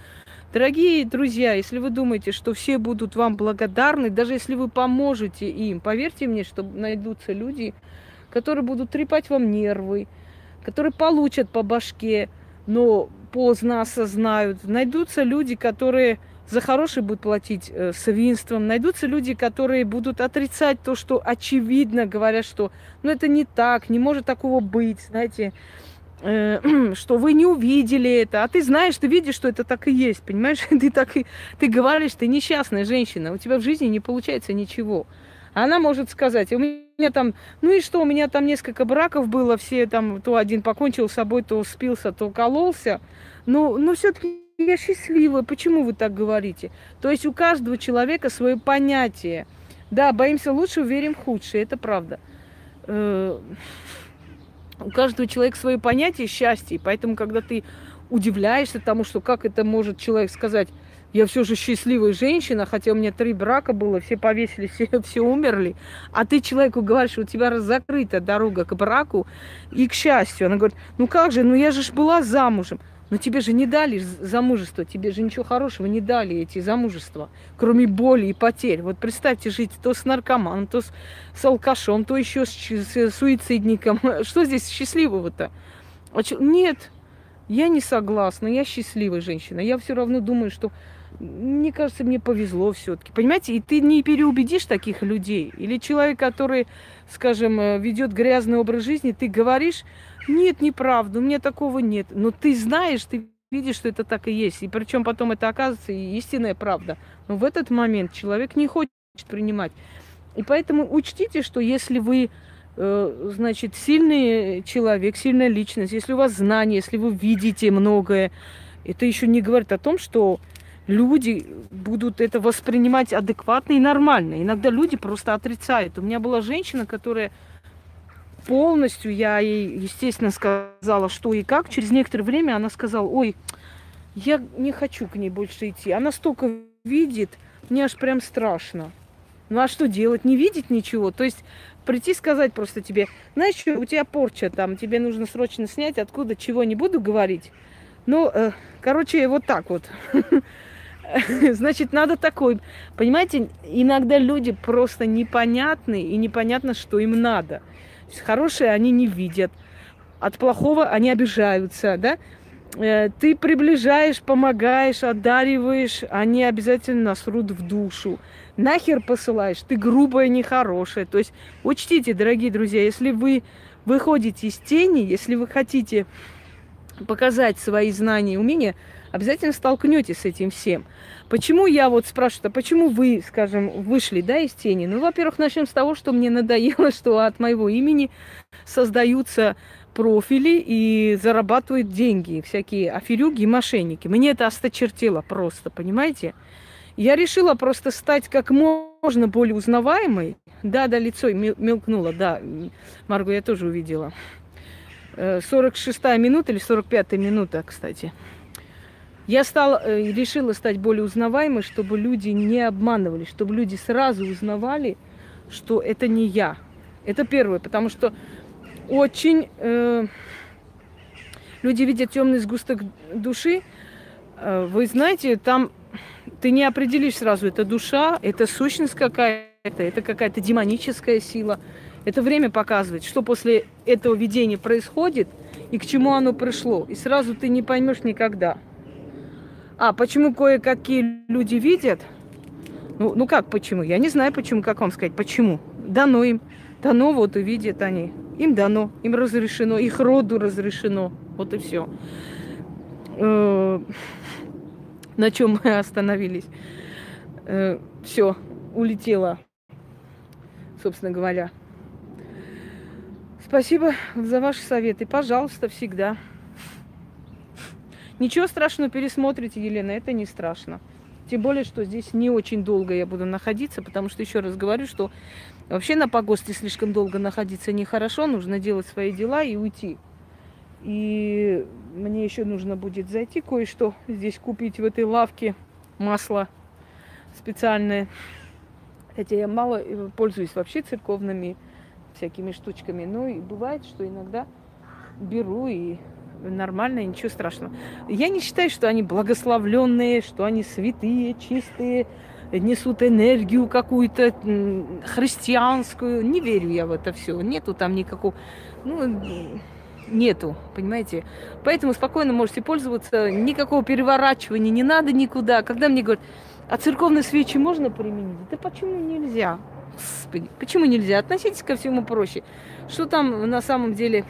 дорогие друзья, если вы думаете, что все будут вам благодарны, даже если вы поможете им, поверьте мне, что найдутся люди, которые будут трепать вам нервы, которые получат по башке, но поздно осознают. Найдутся люди, которые за хорошие будут платить свинством. Найдутся люди, которые будут отрицать то, что очевидно, говорят, что ну, это не так, не может такого быть, знаете, что вы не увидели это. А ты знаешь, ты видишь, что это так и есть, понимаешь? Ты говоришь, ты несчастная женщина, у тебя в жизни не получается ничего. Она может сказать, у меня там, ну и что, у меня там несколько браков было, все там, то один покончил с собой, то спился, то кололся. Но все-таки я счастливая, почему вы так говорите? То есть у каждого человека свое понятие. Да, боимся лучше, верим в худшее, это правда. У каждого человека свое понятие счастья, и поэтому, когда ты удивляешься тому, что как это может человек сказать, я все же счастливая женщина, хотя у меня 3 брака было, все повесились, все умерли. А ты человеку говоришь, у тебя закрыта дорога к браку и к счастью. Она говорит, ну как же, ну я же была замужем. Но тебе же не дали замужество, тебе же ничего хорошего не дали эти замужества, кроме боли и потерь. Вот представьте, жить то с наркоманом, то с алкашом, то еще с суицидником. Что здесь счастливого-то? Нет, я не согласна, я счастливая женщина. Я все равно думаю, что, мне кажется, мне повезло все-таки. Понимаете, и ты не переубедишь таких людей. Или человек, который, скажем, ведет грязный образ жизни, ты говоришь... Нет, неправда, у меня такого нет. Но ты знаешь, ты видишь, что это так и есть. И причем потом это оказывается истинная правда. Но в этот момент человек не хочет принимать. И поэтому учтите, что если вы, значит, сильный человек, сильная личность, если у вас знания, если вы видите многое, это еще не говорит о том, что люди будут это воспринимать адекватно и нормально. Иногда люди просто отрицают. У меня была женщина, которая... Полностью я ей, естественно, сказала, что и как. Через некоторое время она сказала: ой, я не хочу к ней больше идти. Она столько видит, мне аж прям страшно. Ну а что делать? Не видеть ничего. То есть прийти сказать просто тебе: знаешь, что у тебя порча там, тебе нужно срочно снять, откуда, чего, не буду говорить. Ну, короче, вот так вот. Значит, надо такой. Понимаете, иногда люди просто непонятны, и непонятно, что им надо. Хорошее они не видят, от плохого они обижаются, да? Ты приближаешь, помогаешь, одариваешь, они обязательно насрут в душу. Нахер посылаешь, ты грубая, нехорошая. То есть учтите, дорогие друзья, если вы выходите из тени, если вы хотите показать свои знания и умения, обязательно столкнетесь с этим всем. Почему я вот спрашиваю, а почему вы, скажем, вышли, да, из тени? Ну, во-первых, начнем с того, что мне надоело, что от моего имени создаются профили и зарабатывают деньги всякие аферюги и мошенники. Мне это осточертело просто, понимаете? Я решила просто стать как можно более узнаваемой. Да, лицо мелькнуло, да, Марго, я тоже увидела. 46-я минута или 45-я минута, кстати. Я решила стать более узнаваемой, чтобы люди не обманывали, чтобы люди сразу узнавали, что это не я. Это первое, потому что очень люди видят темный сгусток души. Вы знаете, там ты не определишь сразу, это душа, это сущность какая-то, это какая-то демоническая сила. Это время показывает, что после этого видения происходит и к чему оно пришло. И сразу ты не поймешь никогда. А почему кое-какие люди видят? Ну как почему? Я не знаю почему, как вам сказать, почему. Дано им. Дано, вот и видят они. Им дано, им разрешено, их роду разрешено. Вот и все. На чем мы остановились? Все, улетело, собственно говоря. Спасибо за ваши советы. Пожалуйста, всегда. Ничего страшного, пересмотрите, Елена, это не страшно. Тем более, что здесь не очень долго я буду находиться, потому что, еще раз говорю, что вообще на погосте слишком долго находиться нехорошо, нужно делать свои дела и уйти. И мне еще нужно будет зайти кое-что здесь купить в этой лавке, масло специальное. Хотя я мало пользуюсь вообще церковными всякими штучками, но и бывает, что иногда беру и... Нормально, ничего страшного. Я не считаю, что они благословленные, что они святые, чистые, несут энергию какую-то христианскую. Не верю я в это все. Нету там никакого... Ну, нету, понимаете? Поэтому спокойно можете пользоваться. Никакого переворачивания не надо никуда. Когда мне говорят, а церковные свечи можно применить? Да почему нельзя? Господи, почему нельзя? Относитесь ко всему проще. Что там на самом деле...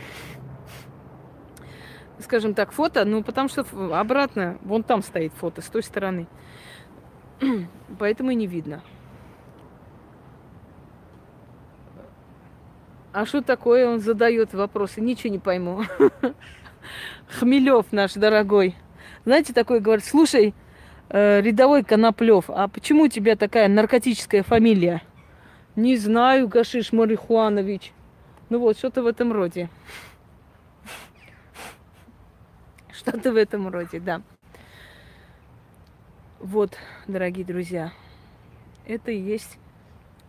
Скажем так, фото, ну, потому что обратно, вон там стоит фото, с той стороны. Поэтому и не видно. А что такое? Он задает вопросы. Ничего не пойму. Хмелев наш дорогой. Знаете, такой говорит: слушай, рядовой Коноплев, а почему у тебя такая наркотическая фамилия? Не знаю, Гашиш Марихуанович. Ну вот, что-то в этом роде. Что-то в этом роде, да. Вот, дорогие друзья, это и есть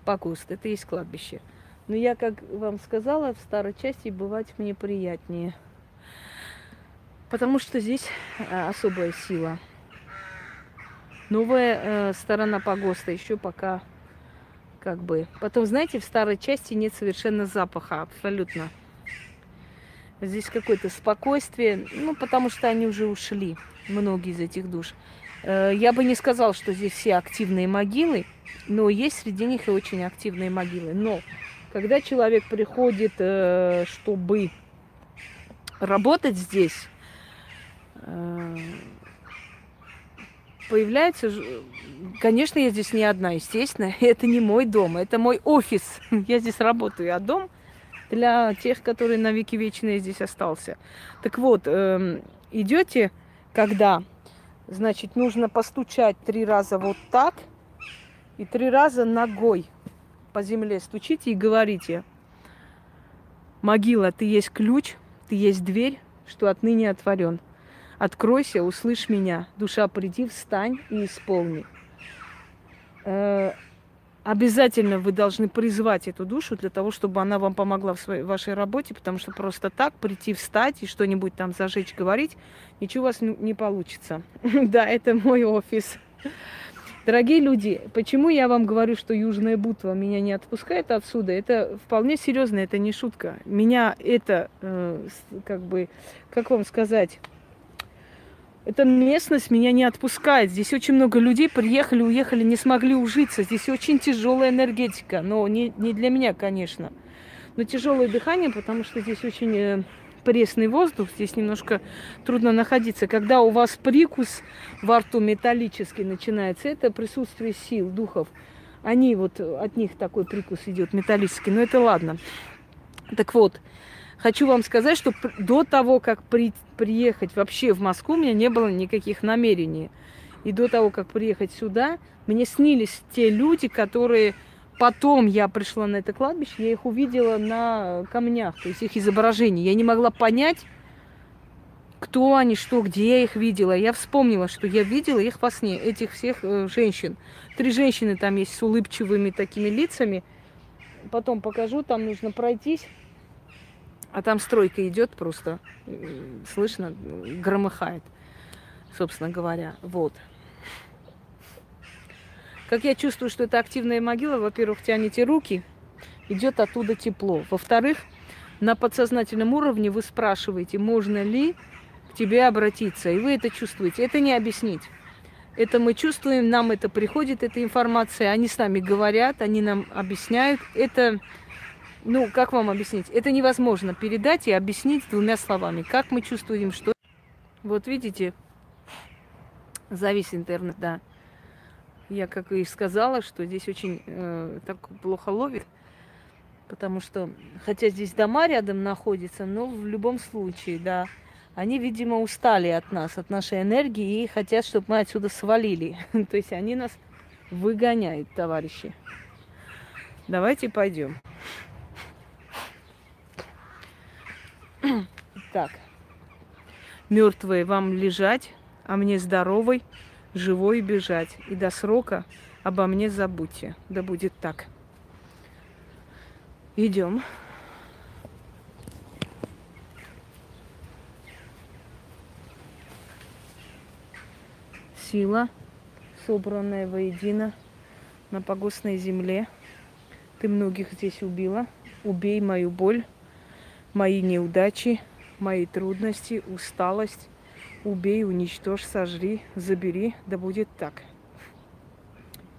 погост, это и есть кладбище. Но я, как вам сказала, в старой части бывать мне приятнее. потому что здесь особая сила. Новая сторона погоста еще пока как бы. Потом, знаете, в старой части нет совершенно запаха, абсолютно. Здесь какое-то спокойствие, ну, потому что они уже ушли, многие из этих душ. Я бы не сказал, что здесь все активные могилы, но есть среди них и очень активные могилы. Но когда человек приходит, чтобы работать здесь, появляется... Конечно, я здесь не одна, естественно. Это не мой дом, это мой офис. Я здесь работаю, а дом... для тех, которые на веки вечные здесь остался. Так вот, идете, когда, значит, нужно постучать 3 раза вот так и 3 раза ногой по земле стучите и говорите: могила, ты есть ключ, ты есть дверь, что отныне отворен. Откройся, услышь меня, душа, приди, встань и исполни. Обязательно вы должны призвать эту душу для того, чтобы она вам помогла в вашей работе, потому что просто так прийти, встать и что-нибудь там зажечь, говорить, ничего у вас не получится. Да, это мой офис. Дорогие люди, почему я вам говорю, что Южная Бутова меня не отпускает отсюда? Это вполне серьезно, это не шутка. Меня это, как бы, как вам сказать... Эта местность меня не отпускает. Здесь очень много людей приехали, уехали, не смогли ужиться. Здесь очень тяжелая энергетика. Но не для меня, конечно. Но тяжелое дыхание, потому что здесь очень пресный воздух. Здесь немножко трудно находиться. Когда у вас прикус во рту металлический начинается, это присутствие сил, духов. Они вот, от них такой прикус идет металлический. Но это ладно. Так вот. Хочу вам сказать, что до того, как приехать вообще в Москву, у меня не было никаких намерений. И до того, как приехать сюда, мне снились те люди, которые потом я пришла на это кладбище, я их увидела на камнях, то есть их изображения. Я не могла понять, кто они, что, где я их видела. Я вспомнила, что я видела их во сне, этих всех женщин. 3 женщины там есть с улыбчивыми такими лицами. Потом покажу, там нужно пройтись. А там стройка идет просто, слышно, громыхает, собственно говоря. Вот. Как я чувствую, что это активная могила, во-первых, тянете руки, идет оттуда тепло. Во-вторых, на подсознательном уровне вы спрашиваете, можно ли к тебе обратиться. И вы это чувствуете. Это не объяснить. Это мы чувствуем, нам это приходит, эта информация. Они с нами говорят, они нам объясняют. Это... Ну, как вам объяснить? Это невозможно передать и объяснить 2 словами. Как мы чувствуем, что... Вот видите, завис интернет, да. Я, как и сказала, что здесь очень так плохо ловит. Потому что, хотя здесь дома рядом находятся, но в любом случае, да. Они, видимо, устали от нас, от нашей энергии, и хотят, чтобы мы отсюда свалили. То есть они нас выгоняют, товарищи. Давайте пойдем. Так, мертвые вам лежать, а мне здоровой, живой бежать. И до срока обо мне забудьте. Да будет так. Идем. Сила, собранная воедино на погостной земле. Ты многих здесь убила. Убей мою боль, мои неудачи, мои трудности, усталость. Убей, уничтожь, сожри, забери, да будет так.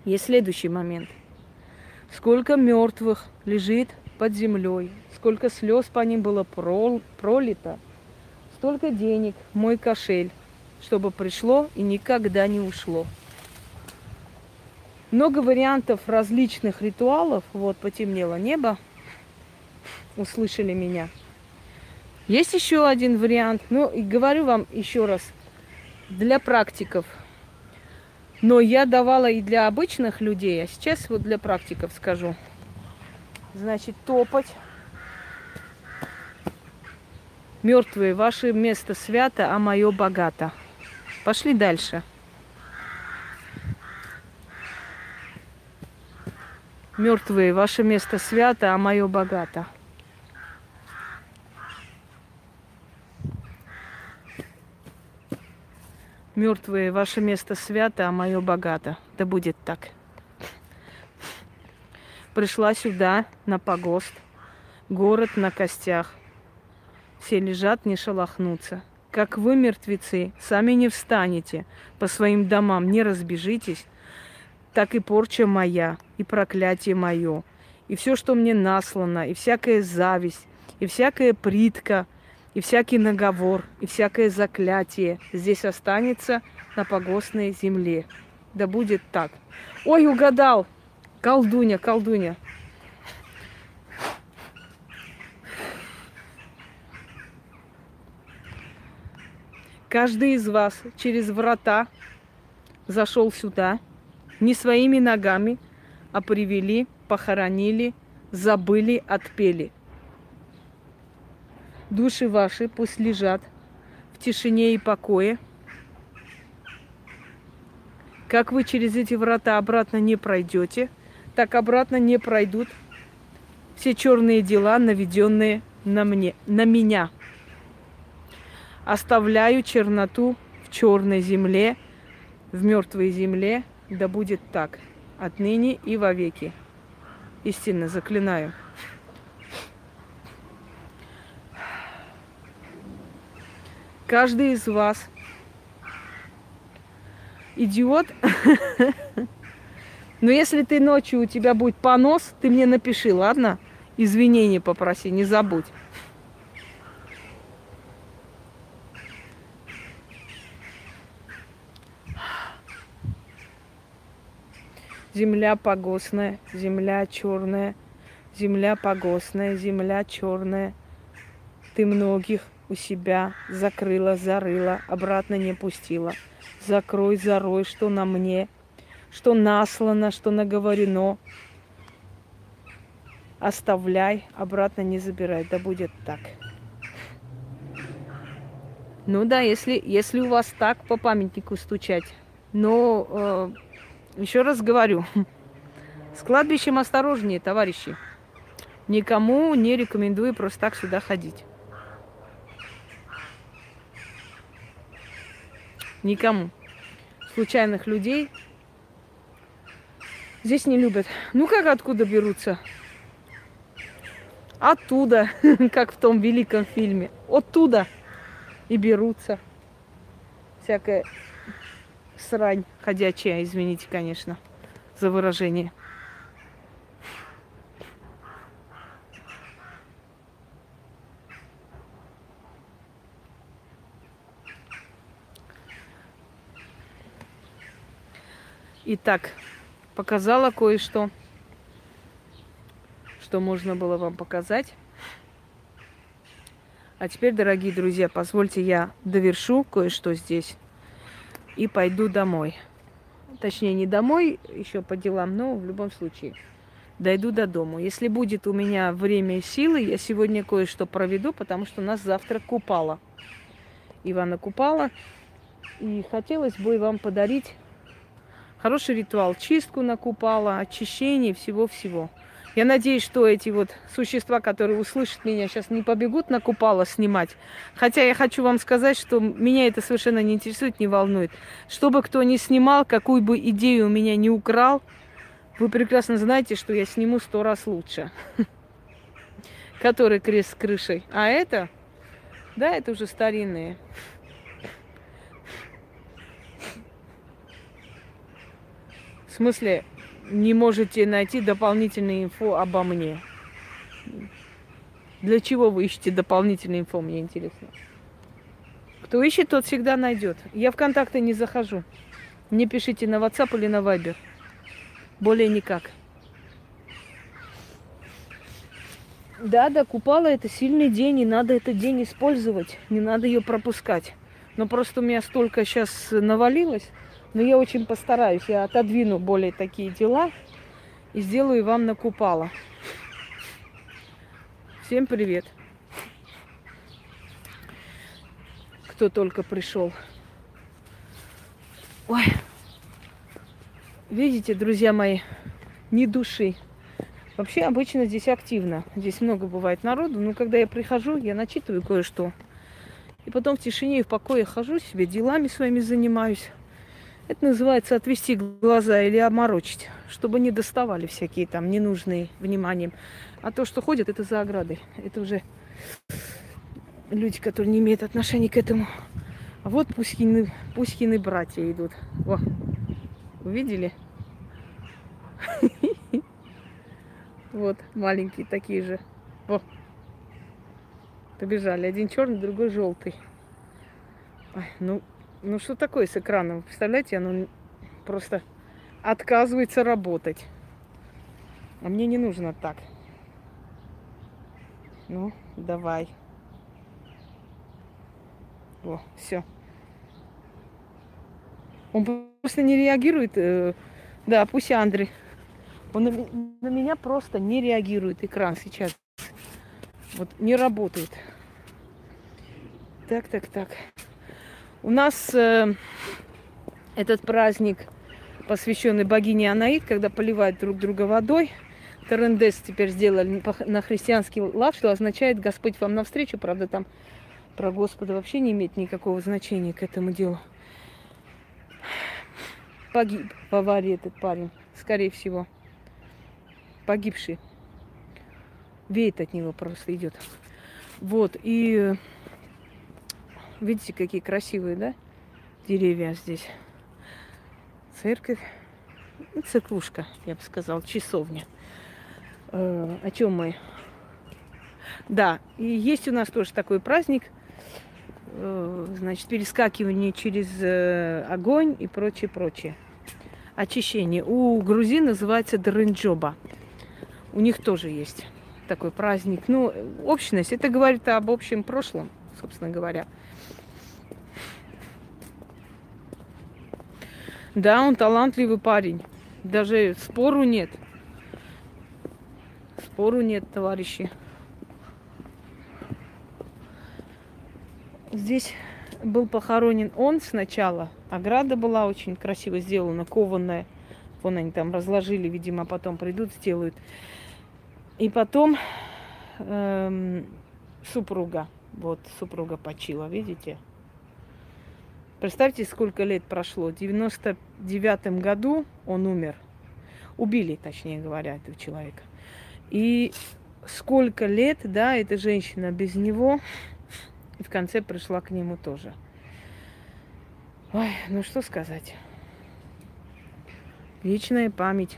Есть следующий момент. Сколько мертвых лежит под землей, сколько слез по ним было пролито, столько денег в мой кошель, чтобы пришло и никогда не ушло. Много вариантов различных ритуалов. Вот, потемнело небо, услышали меня. Есть еще один вариант, ну и говорю вам еще раз, для практиков. Но я давала и для обычных людей, а сейчас вот для практиков скажу. Значит, топать. Мертвые, ваше место свято, а мое богато. Пошли дальше. Мертвые, ваше место свято, а мое богато. Мертвые, ваше место свято, а мое богато. Да будет так. Пришла сюда, на погост. Город на костях. Все лежат, не шелохнутся. Как вы, мертвецы, сами не встанете, по своим домам не разбежитесь, так и порча моя, и проклятие мое, и все, что мне наслано, и всякая зависть, и всякая притка, и всякий наговор, и всякое заклятие здесь останется на погостной земле. Да будет так. Ой, угадал! Колдунья, колдунья! Каждый из вас через врата зашел сюда, не своими ногами, а привели, похоронили, забыли, отпели. Души ваши пусть лежат в тишине и покое. Как вы через эти врата обратно не пройдете, так обратно не пройдут все черные дела, наведенные на меня. Оставляю черноту в черной земле, в мертвой земле, да будет так, отныне и вовеки. Истинно заклинаю. Каждый из вас идиот, но если ты ночью, у тебя будет понос, ты мне напиши, ладно? Извинения попроси, не забудь. Земля погостная, земля черная, земля погостная, земля черная. Ты многих у себя закрыла, зарыла, обратно не пустила. Закрой, зарой, что на мне, что наслано, что наговорено. Оставляй, обратно не забирай, да будет так. Ну да, если у вас так по памятнику стучать, но... Еще раз говорю, с кладбищем осторожнее, товарищи. Никому не рекомендую просто так сюда ходить. Никому. Случайных людей здесь не любят. Ну как откуда берутся? Оттуда, как в том великом фильме. Оттуда и берутся. Всякое... Срань ходячая, извините, конечно, за выражение. Итак, показала кое-что, что можно было вам показать. А теперь, дорогие друзья, позвольте я довершу кое-что здесь. И пойду домой. Точнее, не домой, еще по делам, но в любом случае дойду до дому. Если будет у меня время и силы, я сегодня кое-что проведу, потому что у нас завтра Купала. Ивана Купала. И хотелось бы вам подарить хороший ритуал. Чистку на Купала, очищение, всего-всего. Я надеюсь, что эти вот существа, которые услышат меня, сейчас не побегут на Купала снимать. Хотя я хочу вам сказать, что меня это совершенно не интересует, не волнует. Что бы кто ни снимал, какую бы идею у меня не украл, вы прекрасно знаете, что я сниму 100 раз лучше. Который крест с крышей. А это? Да, это уже старинные. В смысле... Не можете найти дополнительную инфу обо мне. Для чего вы ищете дополнительную инфу, мне интересно. Кто ищет, тот всегда найдет. Я в ВКонтакте не захожу. Мне пишите на WhatsApp или на Viber. Более никак. Да, да, Купала — это сильный день, и надо этот день использовать. Не надо ее пропускать. Но просто у меня столько сейчас навалилось. Но я очень постараюсь, я отодвину более такие дела и сделаю вам на Купала. Всем привет, кто только пришел. Ой, видите, друзья мои, ни души. Вообще обычно здесь активно, здесь много бывает народу, но когда я прихожу, я начитываю кое-что. И потом в тишине и в покое хожу себе, делами своими занимаюсь. Это называется отвести глаза или обморочить, чтобы не доставали всякие там ненужные вниманием. А то, что ходят, это за оградой. Это уже люди, которые не имеют отношения к этому. А вот Пушкины братья идут. О, увидели? Вот, маленькие такие же. О, побежали. Один черный, другой желтый. Ой, ну что такое с экраном? Представляете, оно просто отказывается работать. А мне не нужно так. Ну, давай. О, все. Он просто не реагирует. Да, пусть Андрей. Он на меня просто не реагирует. Экран сейчас. Вот не работает. Так. У нас этот праздник, посвященный богине Анаит, когда поливают друг друга водой. Терендес теперь сделали на христианский лад, что означает «Господь вам навстречу». Правда, там про Господа вообще не имеет никакого значения к этому делу. Погиб в аварии этот парень, скорее всего. Погибший. Веет от него просто, идет. Вот, и... Видите, какие красивые, да, деревья здесь. Церковь. Церквушка, я бы сказала, часовня. О чем мы? Да, и есть у нас тоже такой праздник. Значит, перескакивание через огонь и прочее. Очищение. У грузин называется Дрынджоба. У них тоже есть такой праздник. Ну, общность, это говорит об общем прошлом, собственно говоря. Да, он талантливый парень. Даже спору нет. Спору нет, товарищи. Здесь был похоронен он сначала. Ограда была очень красиво сделана, кованая. Вон они там разложили, видимо, потом придут, сделают. И потом супруга. Вот, супруга почила, видите? Представьте, сколько лет прошло. В 99-м году он умер. Убили, точнее говоря, этого человека. И сколько лет, да, эта женщина без него. И в конце пришла к нему тоже. Ой, ну что сказать. Вечная память.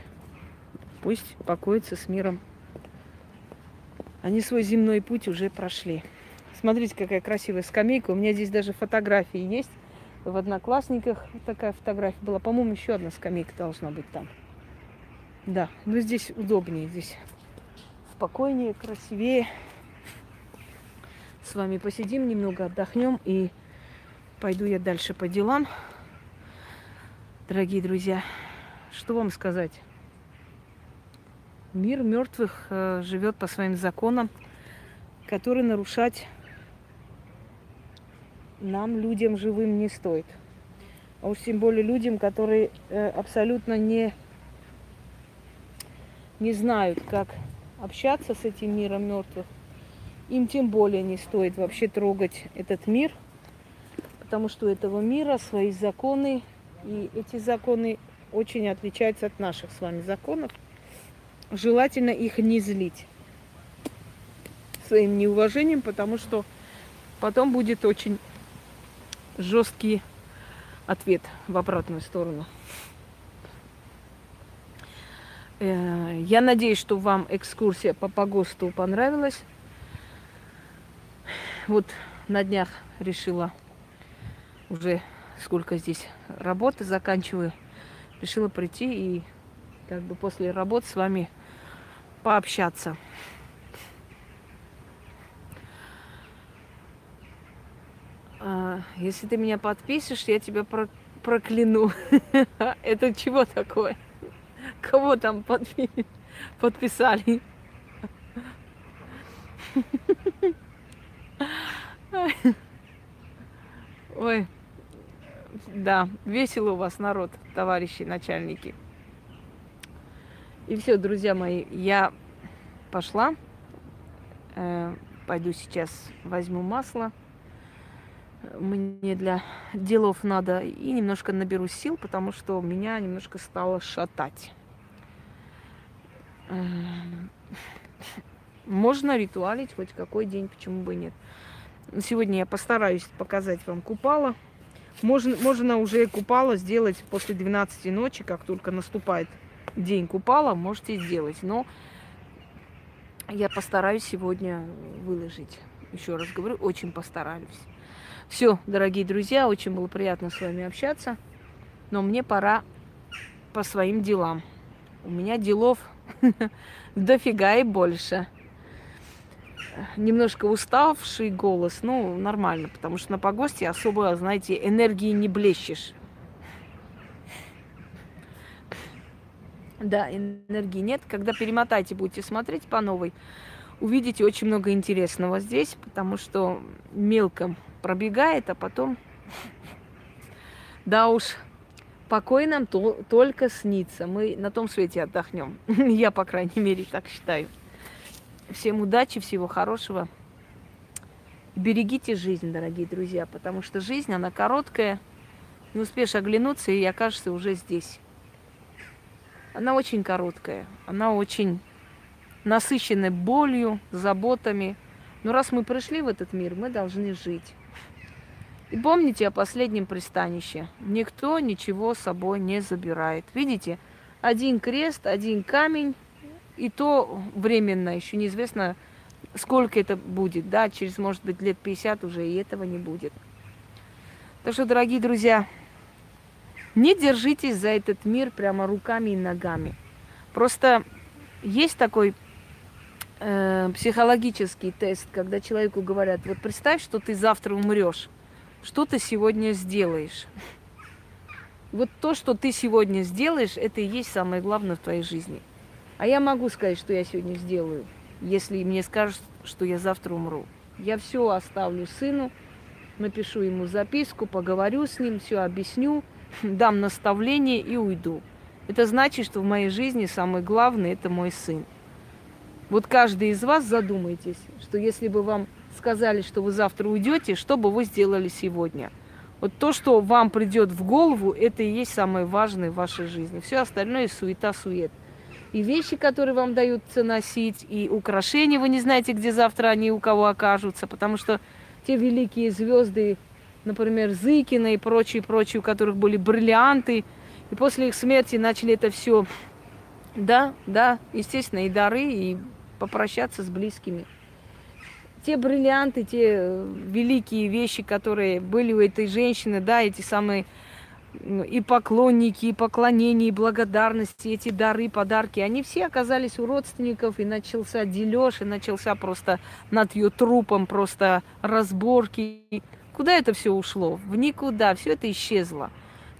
Пусть покоится с миром. Они свой земной путь уже прошли. Смотрите, какая красивая скамейка. У меня здесь даже фотографии есть. В «Одноклассниках» такая фотография была. По-моему, еще одна скамейка должна быть там. Да, но здесь удобнее, здесь спокойнее, красивее. С вами посидим, немного отдохнем, и пойду я дальше по делам. Дорогие друзья, что вам сказать? Мир мертвых живет по своим законам, которые нарушать нам, людям живым, не стоит. А уж тем более людям, которые абсолютно не знают, как общаться с этим миром мертвых. Им тем более не стоит вообще трогать этот мир, потому что у этого мира свои законы, и эти законы очень отличаются от наших с вами законов. Желательно их не злить своим неуважением, потому что потом будет очень жесткий ответ в обратную сторону. Я надеюсь, что вам экскурсия по погосту понравилась. Вот на днях решила, уже сколько здесь работы заканчиваю, решила прийти и как бы после работы с вами пообщаться. Если ты меня подпишешь, я тебя прокляну. Это чего такое? Кого там подписали? Ой, да, весело у вас, народ, товарищи, начальники. И все, друзья мои, я пошла. Пойду сейчас возьму масло. мне для делов надо, и немножко наберу сил, потому что меня немножко стало шатать. Можно ритуалить хоть какой день, почему бы и нет. Сегодня я постараюсь показать вам купала. Можно уже купала сделать после 12 ночи, как только наступает день купала, можете сделать. Но я постараюсь сегодня выложить. Еще раз говорю, очень постараюсь. Все, дорогие друзья, очень было приятно с вами общаться. Но мне пора по своим делам. У меня делов дофига и больше. Немножко уставший голос, ну, нормально, потому что на погосте особо, знаете, энергии не блещешь. Да, энергии нет. Когда перемотайте, будете смотреть по новой, увидите очень много интересного здесь, потому что мелко пробегает, а потом... Да уж, покой нам только снится. Мы на том свете отдохнем. Я, по крайней мере, так считаю. Всем удачи, всего хорошего. Берегите жизнь, дорогие друзья, потому что жизнь, она короткая. Не успеешь оглянуться, и окажешься уже здесь. Она очень короткая, она очень насыщена болью, заботами. Но раз мы пришли в этот мир, мы должны жить. И помните о последнем пристанище. Никто ничего с собой не забирает. Видите, один крест, один камень. И то временно, еще неизвестно, сколько это будет, да, через, может быть, лет 50 уже и этого не будет. Так что, дорогие друзья, не держитесь за этот мир прямо руками и ногами. Просто есть такой психологический тест, когда человеку говорят, вот представь, что ты завтра умрешь, что ты сегодня сделаешь. Вот то, что ты сегодня сделаешь, это и есть самое главное в твоей жизни. А я могу сказать, что я сегодня сделаю, если мне скажут, что я завтра умру. Я все оставлю сыну, напишу ему записку, поговорю с ним, все объясню, дам наставление и уйду. Это значит, что в моей жизни самое главное – это мой сын. Вот каждый из вас задумайтесь, что если бы вам сказали, что вы завтра уйдете, что бы вы сделали сегодня? Вот то, что вам придет в голову, это и есть самое важное в вашей жизни. Все остальное – суета-сует. И вещи, которые вам даются носить, и украшения, вы не знаете, где завтра они у кого окажутся, потому что те великие звезды, например, Зыкина и прочие, у которых были бриллианты, и после их смерти начали это все, да, естественно, и дары, и попрощаться с близкими. Те бриллианты, те великие вещи, которые были у этой женщины, да, эти самые... И поклонники, и поклонения, и благодарности, эти дары, подарки, они все оказались у родственников, и начался дележ, и начался просто над ее трупом, просто разборки. Куда это все ушло? В никуда, все это исчезло.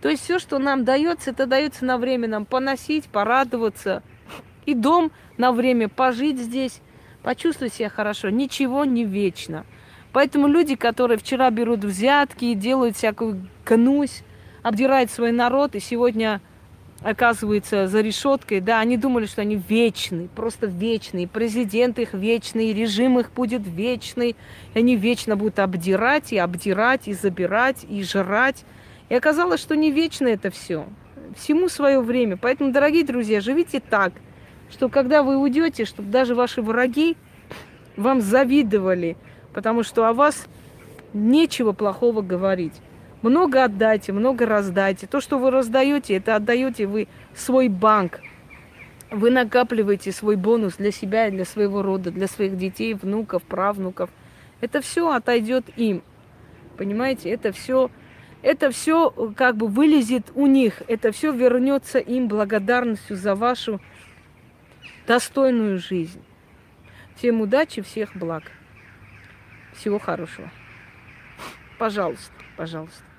То есть все, что нам дается, это дается на время нам поносить, порадоваться, и дом на время пожить здесь, почувствовать себя хорошо, ничего не вечно. Поэтому люди, которые вчера берут взятки и делают всякую гнусь, обдирает свой народ, и сегодня оказывается за решеткой, да, они думали, что они вечны, просто вечные, президент их вечный, режим их будет вечный, и они вечно будут обдирать, и забирать, и жрать. И оказалось, что не вечно это все, всему свое время. Поэтому, дорогие друзья, живите так, что когда вы уйдете, чтобы даже ваши враги вам завидовали, потому что о вас нечего плохого говорить. Много отдайте, много раздайте. То, что вы раздаете, это отдаете вы свой банк. Вы накапливаете свой бонус для себя и для своего рода, для своих детей, внуков, правнуков. Это все отойдет им. Понимаете, это все как бы вылезет у них. Это все вернется им благодарностью за вашу достойную жизнь. Всем удачи, всех благ. Всего хорошего. Пожалуйста.